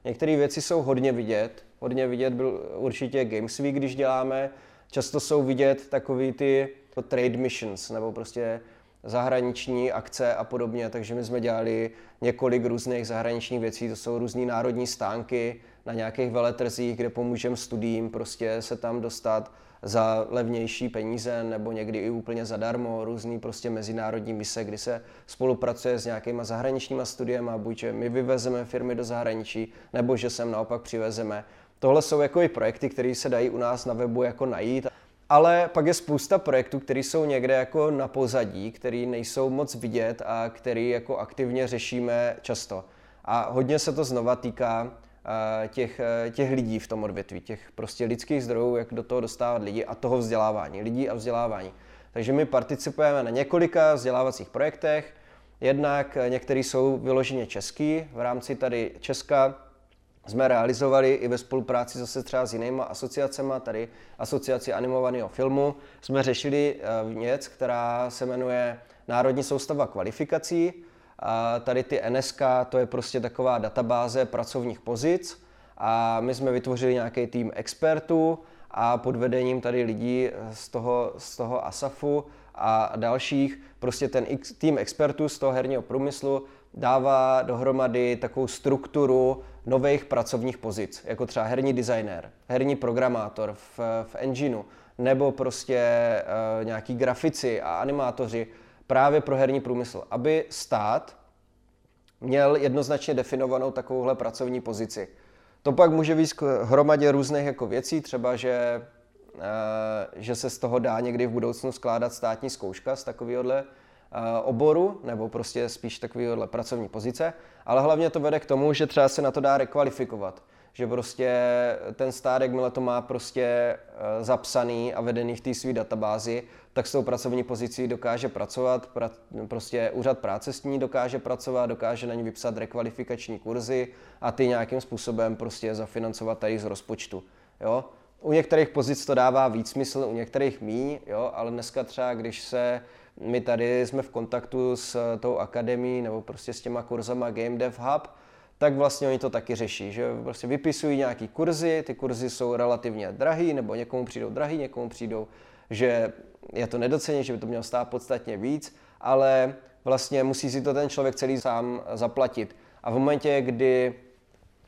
Některé věci jsou hodně vidět. Hodně vidět byl určitě Games Week, když děláme. Často jsou vidět takový ty trade missions, nebo prostě zahraniční akce a podobně. Takže my jsme dělali několik různých zahraničních věcí. To jsou různé národní stánky na nějakých veletrzích, kde pomůžeme studiím prostě se tam dostat za levnější peníze nebo někdy i úplně zadarmo, různý prostě mezinárodní mise, kdy se spolupracuje s nějakýma zahraničníma studiema, buď my vyvezeme firmy do zahraničí, nebo že sem naopak přivezeme. Tohle jsou jako i projekty, které se dají u nás na webu jako najít, ale pak je spousta projektů, které jsou někde jako na pozadí, které nejsou moc vidět a které jako aktivně řešíme často. A hodně se to znova týká těch lidí v tom odvětví, těch prostě lidských zdrojů, jak do toho dostávat lidi a toho vzdělávání, lidí a vzdělávání. Takže my participujeme na několika vzdělávacích projektech. Jednak některé jsou vyloženě český, v rámci tady Česka jsme realizovali i ve spolupráci zase třeba s jinýma asociacema, tady Asociaci animovaného filmu. Jsme řešili věc, která se jmenuje Národní soustava kvalifikací. A tady ty NSK, to je prostě taková databáze pracovních pozic a my jsme vytvořili nějaký tým expertů a pod vedením tady lidí z toho ASAFu a dalších, prostě ten tým expertů z toho herního průmyslu dává dohromady takovou strukturu nových pracovních pozic, jako třeba herní designer, herní programátor v engineu, nebo prostě nějaký grafici a animátoři právě pro herní průmysl, aby stát měl jednoznačně definovanou takovouhle pracovní pozici. To pak může být k hromadě různých jako věcí, třeba že se z toho dá někdy v budoucnu skládat státní zkouška z takovéhohle oboru, nebo prostě spíš takovéhohle pracovní pozice, ale hlavně to vede k tomu, že třeba se na to dá rekvalifikovat, že prostě ten stát, jakmile to má prostě zapsaný a vedený v té své databázi, tak s tou pracovní pozicí dokáže pracovat, prostě úřad práce s ní dokáže pracovat, dokáže na ní vypsat rekvalifikační kurzy a ty nějakým způsobem prostě zafinancovat tady z rozpočtu. Jo? U některých pozic to dává víc smysl, u některých míň, jo? Ale dneska třeba, když se my tady jsme v kontaktu s tou akademií nebo prostě s těma kurzama Game Dev Hub, tak vlastně oni to taky řeší, že prostě vypisují nějaký kurzy, ty kurzy jsou relativně drahý, nebo někomu přijdou drahý, někomu přijdou, že je to nedoceněné, že by to mělo stát podstatně víc, ale vlastně musí si to ten člověk celý sám zaplatit. A v momentě, kdy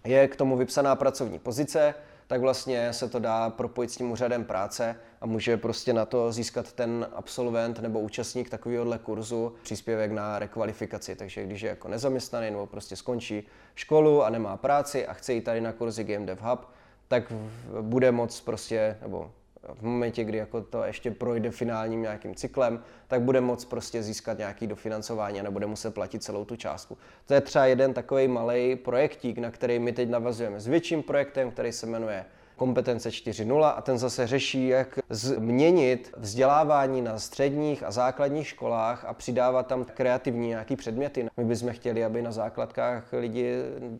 je k tomu vypsaná pracovní pozice, tak vlastně se to dá propojit s tím úřadem práce a může prostě na to získat ten absolvent nebo účastník takovéhohle kurzu příspěvek na rekvalifikaci. Takže když je jako nezaměstnaný nebo prostě skončí školu a nemá práci a chce jít tady na kurzy Game Dev Hub, tak bude moc prostě, nebo v momentě, kdy jako to ještě projde finálním nějakým cyklem, tak bude moc prostě získat nějaké dofinancování a nebude muset platit celou tu částku. To je třeba jeden takový malej projektík, na který my teď navazujeme s větším projektem, který se jmenuje Kompetence 4.0 a ten zase řeší, jak změnit vzdělávání na středních a základních školách a přidávat tam kreativní nějaké předměty. My bychom chtěli, aby na základkách lidi,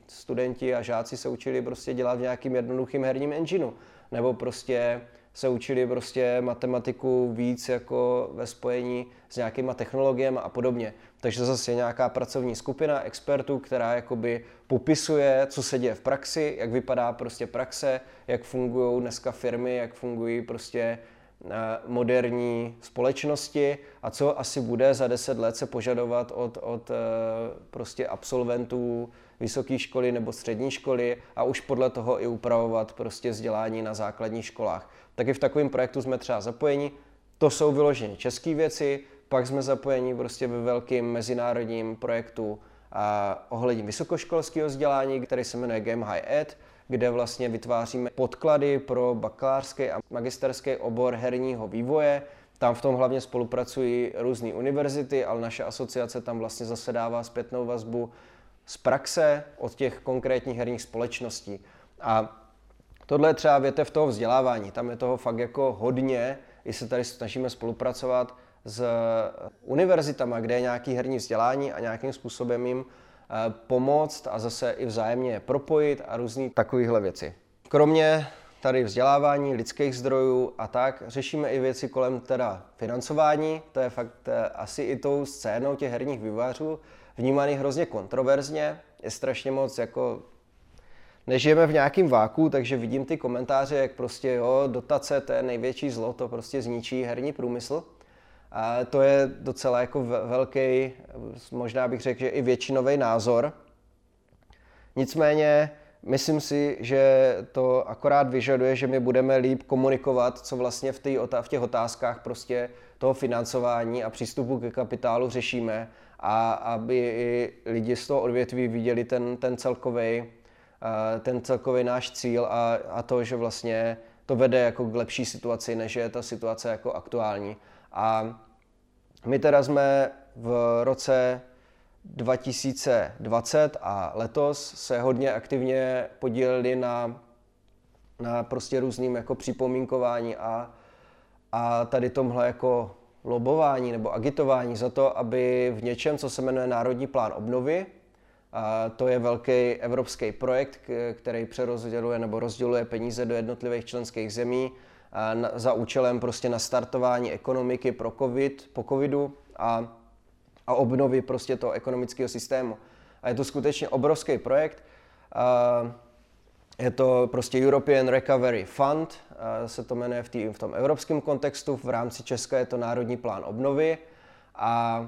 studenti a žáci se učili prostě dělat v nějakým jednoduchým herním engineu, nebo prostě se učili prostě matematiku víc jako ve spojení s nějakýma technologiemi a podobně. Takže zase je nějaká pracovní skupina expertů, která jakoby popisuje, co se děje v praxi, jak vypadá prostě praxe, jak fungují dneska firmy, jak fungují prostě moderní společnosti a co asi bude za 10 let se požadovat od prostě absolventů vysoké školy nebo střední školy a už podle toho i upravovat prostě vzdělání na základních školách. Taky v takovém projektu jsme třeba zapojeni, to jsou vyloženě české věci, pak jsme zapojeni prostě ve velkém mezinárodním projektu ohledně vysokoškolského vzdělání, který se jmenuje Game High Ed, kde vlastně vytváříme podklady pro bakalářský a magisterský obor herního vývoje. Tam v tom hlavně spolupracují různé univerzity, ale naše asociace tam vlastně zase dává zpětnou vazbu z praxe od těch konkrétních herních společností. A tohle je třeba větev toho vzdělávání, tam je toho fakt jako hodně, i se tady snažíme spolupracovat s univerzitama, kde je nějaký herní vzdělání a nějakým způsobem jim pomoct a zase i vzájemně propojit a různý takovýhle věci. Kromě tady vzdělávání, lidských zdrojů a tak, řešíme i věci kolem teda financování, to je fakt asi i tou scénou těch herních vývojářů vnímaný hrozně kontroverzně, je strašně moc jako nežijeme v nějakém váku, takže vidím ty komentáře, jak prostě jo, dotace, to je největší zlo, to prostě zničí herní průmysl. A to je docela jako velký, možná bych řekl, že i většinový názor. Nicméně myslím si, že to akorát vyžaduje, že my budeme líp komunikovat, co vlastně v těch otázkách prostě toho financování a přístupu ke kapitálu řešíme a aby i lidi z toho odvětví viděli ten celkový náš cíl a to, že vlastně to vede jako k lepší situaci, než je ta situace jako aktuální. A my teda jsme v roce 2020 a letos se hodně aktivně podíleli na prostě různým jako připomínkování a tady tomhle jako lobování nebo agitování za to, aby v něčem, co se jmenuje Národní plán obnovy, a to je velký evropský projekt, který přerozděluje nebo rozděluje peníze do jednotlivých členských zemí za účelem prostě nastartování ekonomiky po covidu a obnovy prostě toho ekonomického systému. A je to skutečně obrovský projekt. Je to prostě European Recovery Fund, se to jmenuje v tom evropském kontextu, v rámci Česka je to Národní plán obnovy a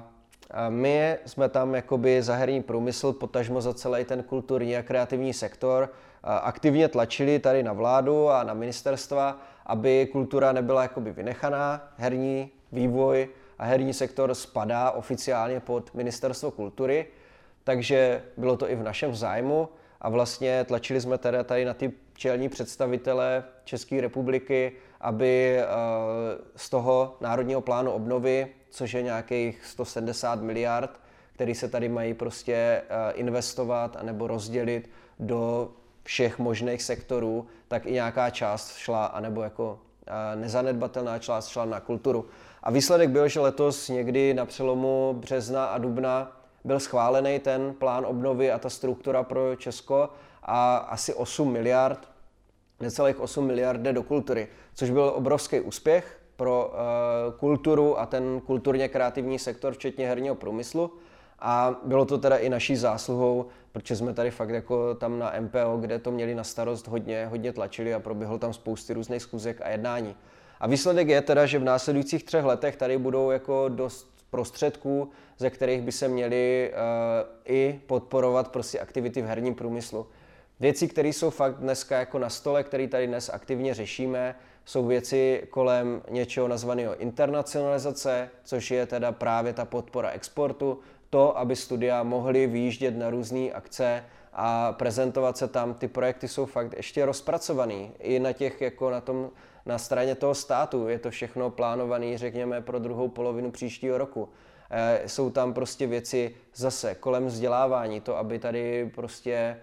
my jsme tam jakoby za herní průmysl, potažmo za celý ten kulturní a kreativní sektor, aktivně tlačili tady na vládu a na ministerstva, aby kultura nebyla jakoby vynechaná. Herní vývoj a herní sektor spadá oficiálně pod Ministerstvo kultury, takže bylo to i v našem zájmu. A vlastně tlačili jsme teda tady na ty čelní představitele České republiky, aby z toho Národního plánu obnovy, což je nějakých 170 miliard, které se tady mají prostě investovat anebo rozdělit do všech možných sektorů, tak i nějaká část šla, anebo jako nezanedbatelná část šla na kulturu. A výsledek byl, že letos někdy na přelomu března a dubna byl schválený ten plán obnovy a ta struktura pro Česko a asi 8 miliard, necelých 8 miliard jde do kultury, což byl obrovský úspěch pro kulturu a ten kulturně kreativní sektor, včetně herního průmyslu. A bylo to teda i naší zásluhou, protože jsme tady fakt jako tam na MPO, kde to měli na starost, hodně tlačili a proběhlo tam spousty různých schůzek a jednání. A výsledek je teda, že v následujících 3 letech tady budou jako dost prostředků, ze kterých by se měly i podporovat prostě aktivity v herním průmyslu. Věci, které jsou fakt dneska jako na stole, které tady dnes aktivně řešíme, jsou věci kolem něčeho nazvaného internacionalizace, což je teda právě ta podpora exportu, to, aby studia mohly vyjíždět na různé akce a prezentovat se tam. Ty projekty jsou fakt ještě rozpracovaný. I na těch jako na straně toho státu je to všechno plánované, řekněme, pro 2. polovinu příštího roku. Jsou tam prostě věci zase kolem vzdělávání, to, aby tady prostě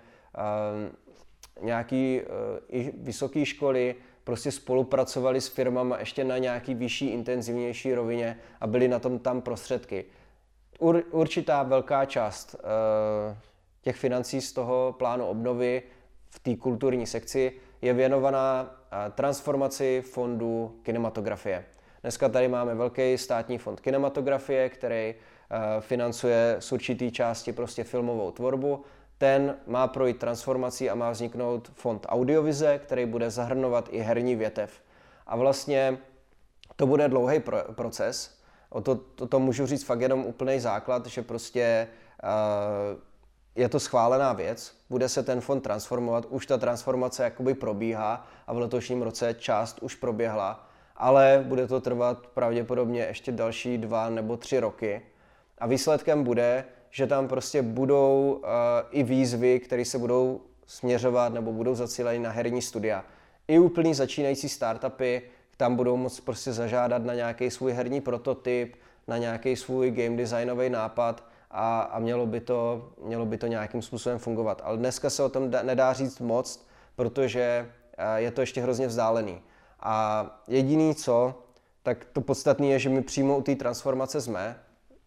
nějaký vysoké školy prostě spolupracovali s firmama ještě na nějaký vyšší, intenzivnější rovině a byly na tom tam prostředky. Určitá velká část těch financí z toho plánu obnovy v té kulturní sekci je věnovaná transformaci fondu kinematografie. Dneska tady máme velký státní fond kinematografie, který financuje z určitý části prostě filmovou tvorbu. Ten má projít transformací a má vzniknout fond audiovize, který bude zahrnovat i herní větev. A vlastně to bude dlouhý proces. O to můžu říct fakt jenom úplný základ, že prostě je to schválená věc, bude se ten fond transformovat, už ta transformace jakoby probíhá a v letošním roce část už proběhla, ale bude to trvat pravděpodobně ještě další 2 nebo 3 roky. A výsledkem bude, že tam prostě budou i výzvy, které se budou směřovat nebo budou zacíleny na herní studia. I úplný začínající startupy tam budou moct prostě zažádat na nějaký svůj herní prototyp, na nějaký svůj game designový nápad a mělo by to nějakým způsobem fungovat. Ale dneska se o tom nedá říct moc, protože je to ještě hrozně vzdálený. A jediný co, tak to podstatné je, že my přímo u té transformace jsme.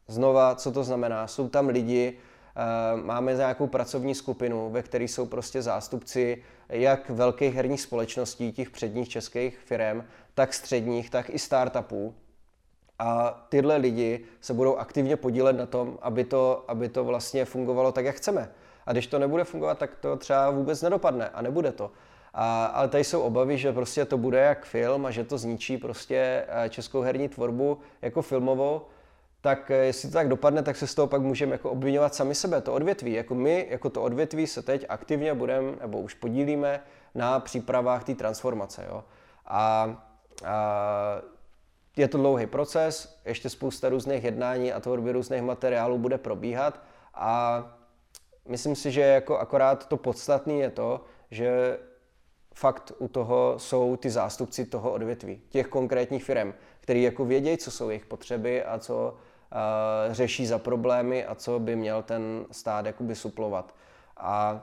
Znova, co to znamená? Jsou tam lidi, máme nějakou pracovní skupinu, ve které jsou prostě zástupci jak velkých herních společností, těch předních českých firm, tak středních, tak i startupů. A tyhle lidi se budou aktivně podílet na tom, aby to vlastně fungovalo tak, jak chceme. A když to nebude fungovat, tak to třeba vůbec nedopadne a nebude to. Ale tady jsou obavy, že prostě to bude jak film a že to zničí prostě českou herní tvorbu jako filmovou. Tak jestli to tak dopadne, tak se z toho pak můžeme jako obvinovat sami sebe, to odvětví. Jako my, jako to odvětví se teď aktivně budeme, nebo už podílíme na přípravách té transformace. Jo? A je to dlouhý proces, ještě spousta různých jednání a tvorby různých materiálů bude probíhat a myslím si, že jako akorát to podstatné je to, že fakt u toho jsou ty zástupci toho odvětví, těch konkrétních firm, který jako vědějí, co jsou jejich potřeby a co řeší za problémy a co by měl ten stát jakoby suplovat. A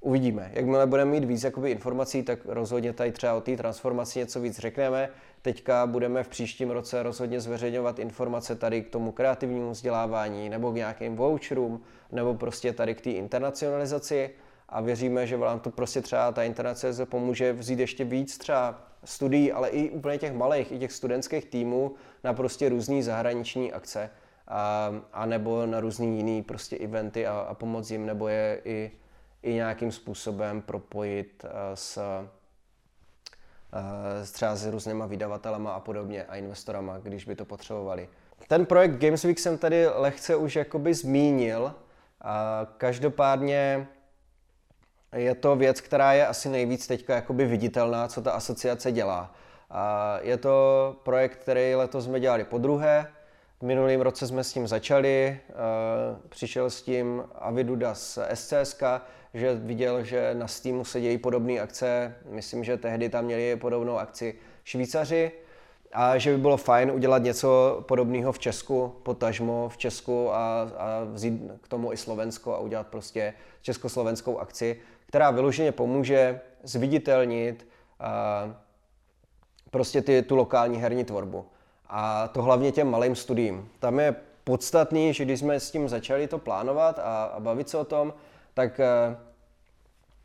uvidíme. Jakmile budeme mít víc jakoby informací, tak rozhodně tady třeba o té transformaci něco víc řekneme. teďka budeme v příštím roce rozhodně zveřejňovat informace tady k tomu kreativnímu vzdělávání nebo k nějakým voucherům nebo prostě tady k té internacionalizaci a věříme, že vám to prostě třeba ta internacionalizace pomůže vzít ještě víc třeba studií, ale i úplně těch malých, i těch studentských týmů na prostě různý zahraniční akce a nebo na různý jiný prostě eventy a pomoct jim nebo je i nějakým způsobem propojit třeba s různýma vydavatelama a podobně a investorama, když by to potřebovali. Ten projekt Games Week jsem tady lehce už jakoby zmínil. Každopádně je to věc, která je asi nejvíc teďka jakoby viditelná, co ta asociace dělá. Je to projekt, který letos jsme dělali podruhé. V minulém roce jsme s tím začali, přišel s tím Aviduda z SCSka, že viděl, že na Steamu se dějí podobné akce, myslím, že tehdy tam měli podobnou akci Švýcaři a že by bylo fajn udělat něco podobného v Česku, potažmo v Česku a vzít k tomu i Slovensko a udělat prostě československou akci, která vyloženě pomůže zviditelnit prostě tu lokální herní tvorbu. A to hlavně těm malým studiím. Tam je podstatný, že když jsme s tím začali to plánovat a bavit se o tom, tak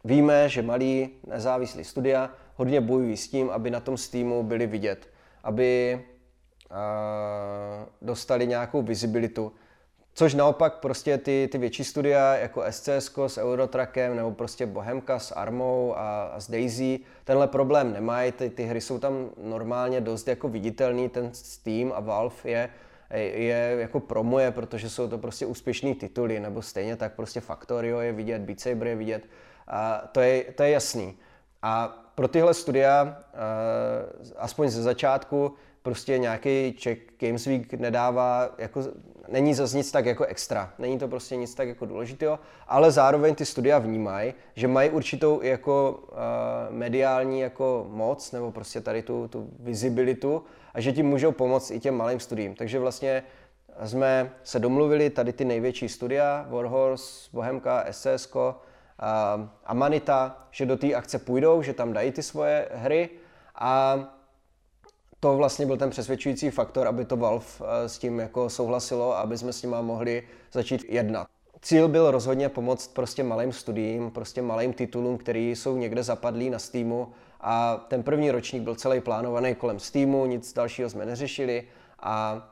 víme, že malí nezávislí studia hodně bojují s tím, aby na tom Steamu byli vidět, aby dostali nějakou visibilitu. Což naopak prostě ty větší studia jako SCSko s Eurotrackem nebo prostě Bohemka s Armou a s Daisy tenhle problém nemají, ty hry jsou tam normálně dost jako viditelný, ten Steam a Valve je jako promuje, protože jsou to prostě úspěšný tituly, nebo stejně tak prostě Factorio je vidět, Beat Saber je vidět, a to je jasný. A pro tyhle studia, aspoň ze začátku, prostě nějaký Czech Games Week nedává, jako, není zas nic tak jako extra, není to prostě nic tak jako důležitého, ale zároveň ty studia vnímají, že mají určitou jako mediální jako moc, nebo prostě tady tu visibilitu a že tím můžou pomoct i těm malým studiím. Takže vlastně jsme se domluvili, tady ty největší studia, Warhorse, Bohemka, SCSko, Amanita, že do té akce půjdou, že tam dají ty svoje hry a to vlastně byl ten přesvědčující faktor, aby to Valve s tím jako souhlasilo a aby jsme s nima mohli začít jednat. Cíl byl rozhodně pomoct prostě malým studiím, prostě malým titulům, který jsou někde zapadlí na Steamu a ten první ročník byl celý plánovaný kolem Steamu, nic dalšího jsme neřešili a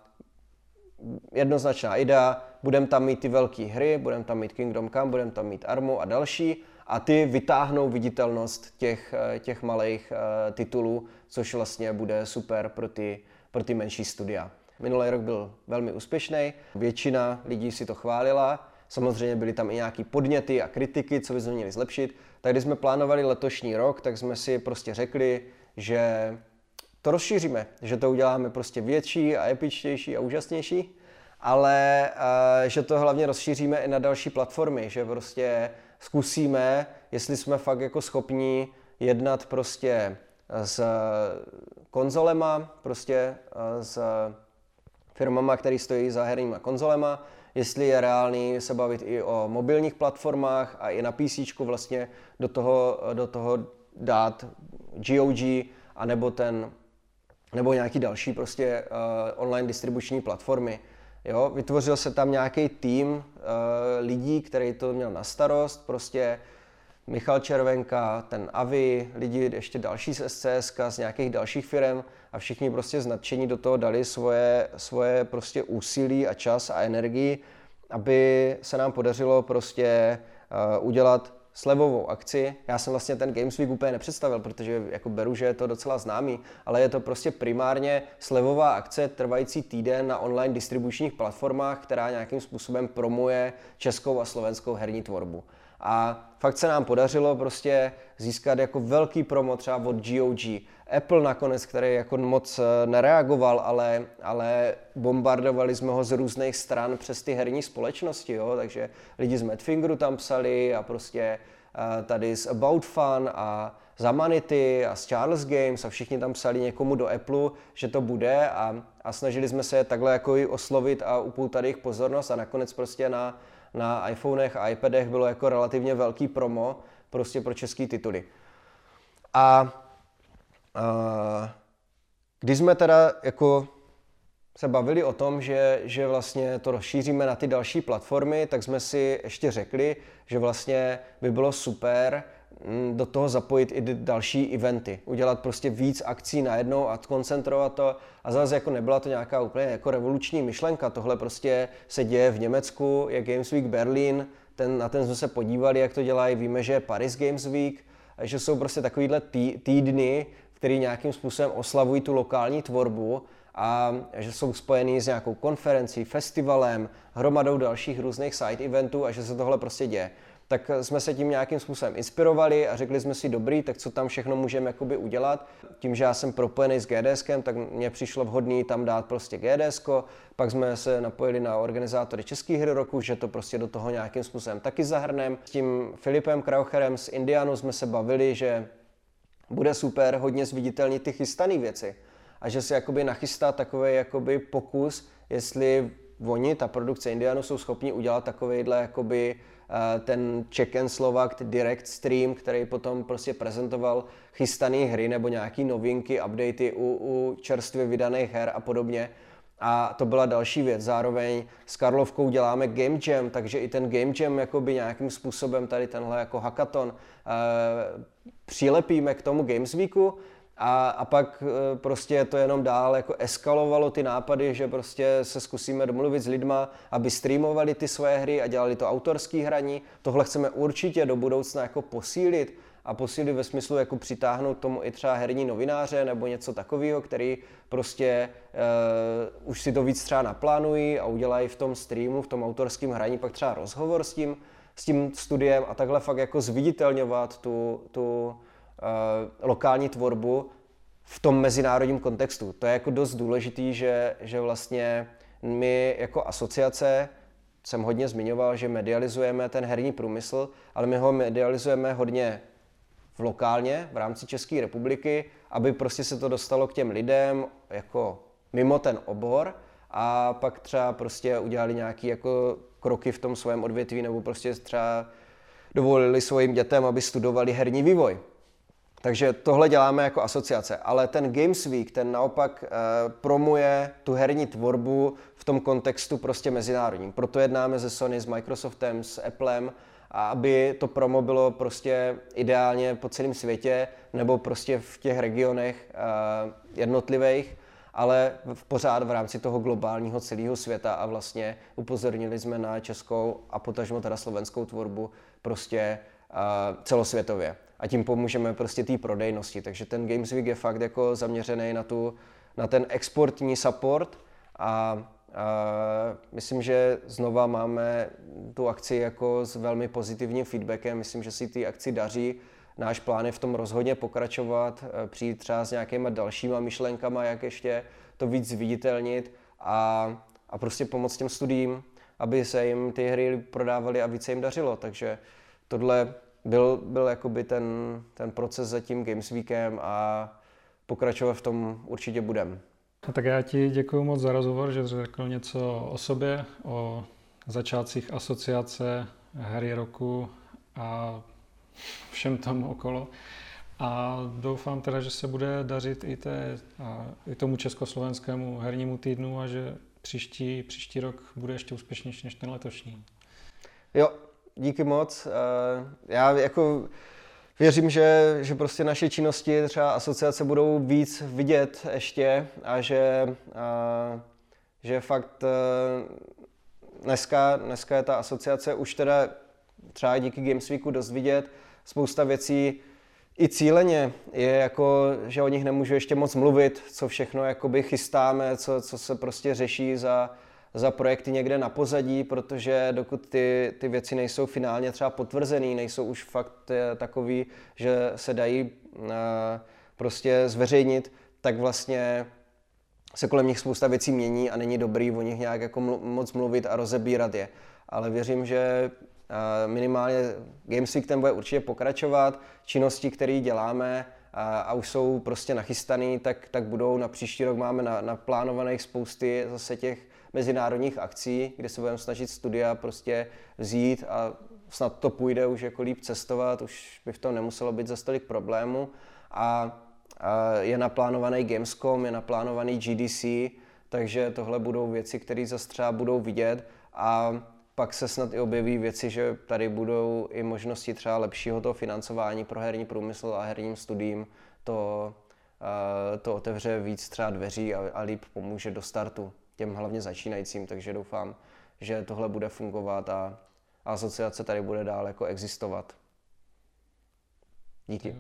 jednoznačná idea, budeme tam mít ty velké hry, budeme tam mít Kingdom Come, budeme tam mít Armu a další a ty vytáhnou viditelnost těch malých titulů, což vlastně bude super pro ty menší studia. Minulý rok byl velmi úspěšný, většina lidí si to chválila, samozřejmě byly tam i nějaké podněty a kritiky, co bychom měli zlepšit. Tak když jsme plánovali letošní rok, tak jsme si prostě řekli, že to rozšíříme, že to uděláme prostě větší a epičtější a úžasnější, ale že to hlavně rozšíříme i na další platformy, že prostě zkusíme, jestli jsme fakt jako schopní jednat prostě s konzolema, prostě s firmama, které stojí za herníma konzolema, jestli je reálný se bavit i o mobilních platformách a i na PC vlastně do toho dát GOG a nebo nějaký další prostě online distribuční platformy. Jo, vytvořil se tam nějaký tým lidí, který to měl na starost, prostě Michal Červenka, ten Avi, lidi ještě další z SCSK, z nějakých dalších firm a všichni prostě z nadšení do toho dali svoje prostě úsilí a čas a energii, aby se nám podařilo prostě udělat slevovou akci. Já jsem vlastně ten Games Week úplně nepředstavil, protože jako beru, že je to docela známý, ale je to prostě primárně slevová akce trvající týden na online distribučních platformách, která nějakým způsobem promuje českou a slovenskou herní tvorbu. A fakt se nám podařilo prostě získat jako velký promo třeba od GOG. Apple nakonec, který jako moc nereagoval, ale bombardovali jsme ho z různých stran přes ty herní společnosti, jo? Takže lidi z Madfingeru tam psali a prostě tady z About Fun a z Amanity a z Charles Games a všichni tam psali někomu do Appleu, že to bude a snažili jsme se takhle jako i oslovit a upoutat jejich pozornost a nakonec prostě na iPhonech a iPadech bylo jako relativně velký promo prostě pro český tituly. A Když jsme teda jako se bavili o tom, že vlastně to rozšíříme na ty další platformy, tak jsme si ještě řekli, že vlastně by bylo super do toho zapojit i další eventy. Udělat prostě víc akcí najednou a koncentrovat to. A zase jako nebyla to nějaká úplně jako revoluční myšlenka. Tohle prostě se děje v Německu, je Games Week Berlin, na ten jsme se podívali, jak to dělají. Víme, že je Paris Games Week, že jsou prostě takovýhle týdny, které nějakým způsobem oslavují tu lokální tvorbu a že jsou spojený s nějakou konferencí, festivalem, hromadou dalších různých side eventů a že se tohle prostě děje. Tak jsme se tím nějakým způsobem inspirovali a řekli jsme si dobrý, tak co tam všechno můžeme jakoby udělat. Tím, že já jsem propojený s GDSkem, tak mně přišlo vhodný tam dát prostě GDSko. Pak jsme se napojili na organizátory České hry roku, že to prostě do toho nějakým způsobem taky zahrnem. S tím Filipem Kraucherem z Indianu jsme se bavili, že bude super hodně zviditelnit ty chystané věci a že si jakoby nachystá takový jakoby pokus, jestli oni, ta produkce Indianu, jsou schopni udělat takovejhle jakoby ten Czech and Slovak direct stream, který potom prostě prezentoval chystané hry nebo nějaký novinky, updaty u čerstvě vydaných her a podobně. A to byla další věc. Zároveň s Karlovkou děláme Game Jam, takže i ten Game Jam jakoby nějakým způsobem tady tenhle jako hackathon přilepíme k tomu Games Weeku. A pak prostě to jenom dál jako eskalovalo ty nápady, že prostě se zkusíme domluvit s lidma, aby streamovali ty své hry a dělali to autorský hraní. Tohle chceme určitě do budoucna jako posílit a posílit ve smyslu jako přitáhnout tomu i třeba herní novináře nebo něco takového, který prostě už si to víc třeba naplánují a udělají v tom streamu, v tom autorském hraní pak třeba rozhovor s tím studiem a takhle fakt jako zviditelňovat tu lokální tvorbu v tom mezinárodním kontextu. To je jako dost důležitý, že vlastně my jako asociace, jsem hodně zmiňoval, že medializujeme ten herní průmysl, ale my ho medializujeme hodně lokálně v rámci České republiky, aby prostě se to dostalo k těm lidem jako mimo ten obor a pak třeba prostě udělali nějaké jako kroky v tom svém odvětví nebo prostě třeba dovolili svým dětem, aby studovali herní vývoj. Takže tohle děláme jako asociace, ale ten Games Week, ten naopak promuje tu herní tvorbu v tom kontextu prostě mezinárodním. Proto jednáme se Sony, s Microsoftem, s Applem, aby to promo bylo prostě ideálně po celém světě nebo prostě v těch regionech jednotlivých, ale pořád v rámci toho globálního celého světa a vlastně upozornili jsme na českou a potažmo teda slovenskou tvorbu prostě celosvětově. A tím pomůžeme prostě té prodejnosti. Takže ten Games Week je fakt jako zaměřený na ten exportní support a myslím, že znova máme tu akci jako s velmi pozitivním feedbackem. Myslím, že si ty akci daří. Náš plán je v tom rozhodně pokračovat, přijít třeba s nějakýma dalšíma myšlenkama, jak ještě to víc zviditelnit a prostě pomoct těm studiím, aby se jim ty hry prodávaly a více jim dařilo. Takže tohle byl jakoby ten proces za tím Games Weekem a pokračovat v tom určitě budem. A tak já ti děkuji moc za rozhovor, že jsi řekl něco o sobě, o začátcích asociace, hry roku a všem tam okolo. A doufám teda, že se bude dařit i tomu československému hernímu týdnu a že příští rok bude ještě úspěšnější než ten letošní. Jo. Díky moc. Já jako věřím, že prostě naše činnosti třeba asociace budou víc vidět ještě a že fakt dneska je ta asociace už teda třeba díky Games Weeku dost vidět. Spousta věcí i cíleně je jako, že o nich nemůžu ještě moc mluvit, co všechno jakoby chystáme, co se prostě řeší za projekty někde na pozadí, protože dokud ty věci nejsou finálně třeba potvrzený, nejsou už fakt takový, že se dají prostě zveřejnit, tak vlastně se kolem nich spousta věcí mění a není dobrý o nich nějak jako moc mluvit a rozebírat je. Ale věřím, že minimálně Games Week ten bude určitě pokračovat, činnosti, které děláme a už jsou prostě nachystaný, tak budou na příští rok máme naplánovaných spousty zase těch mezinárodních akcí, kde se budeme snažit studia prostě vzít a snad to půjde už jako líp cestovat, už by v tom nemuselo být zas tolik problémů. A Je naplánovaný Gamescom, je naplánovaný GDC, takže tohle budou věci, které zase třeba budou vidět a pak se snad i objeví věci, že tady budou i možnosti třeba lepšího toho financování pro herní průmysl a herním studiím. To otevře víc třeba dveří a líp pomůže do startu těm hlavně začínajícím, takže doufám, že tohle bude fungovat a asociace tady bude dál jako existovat. Díky.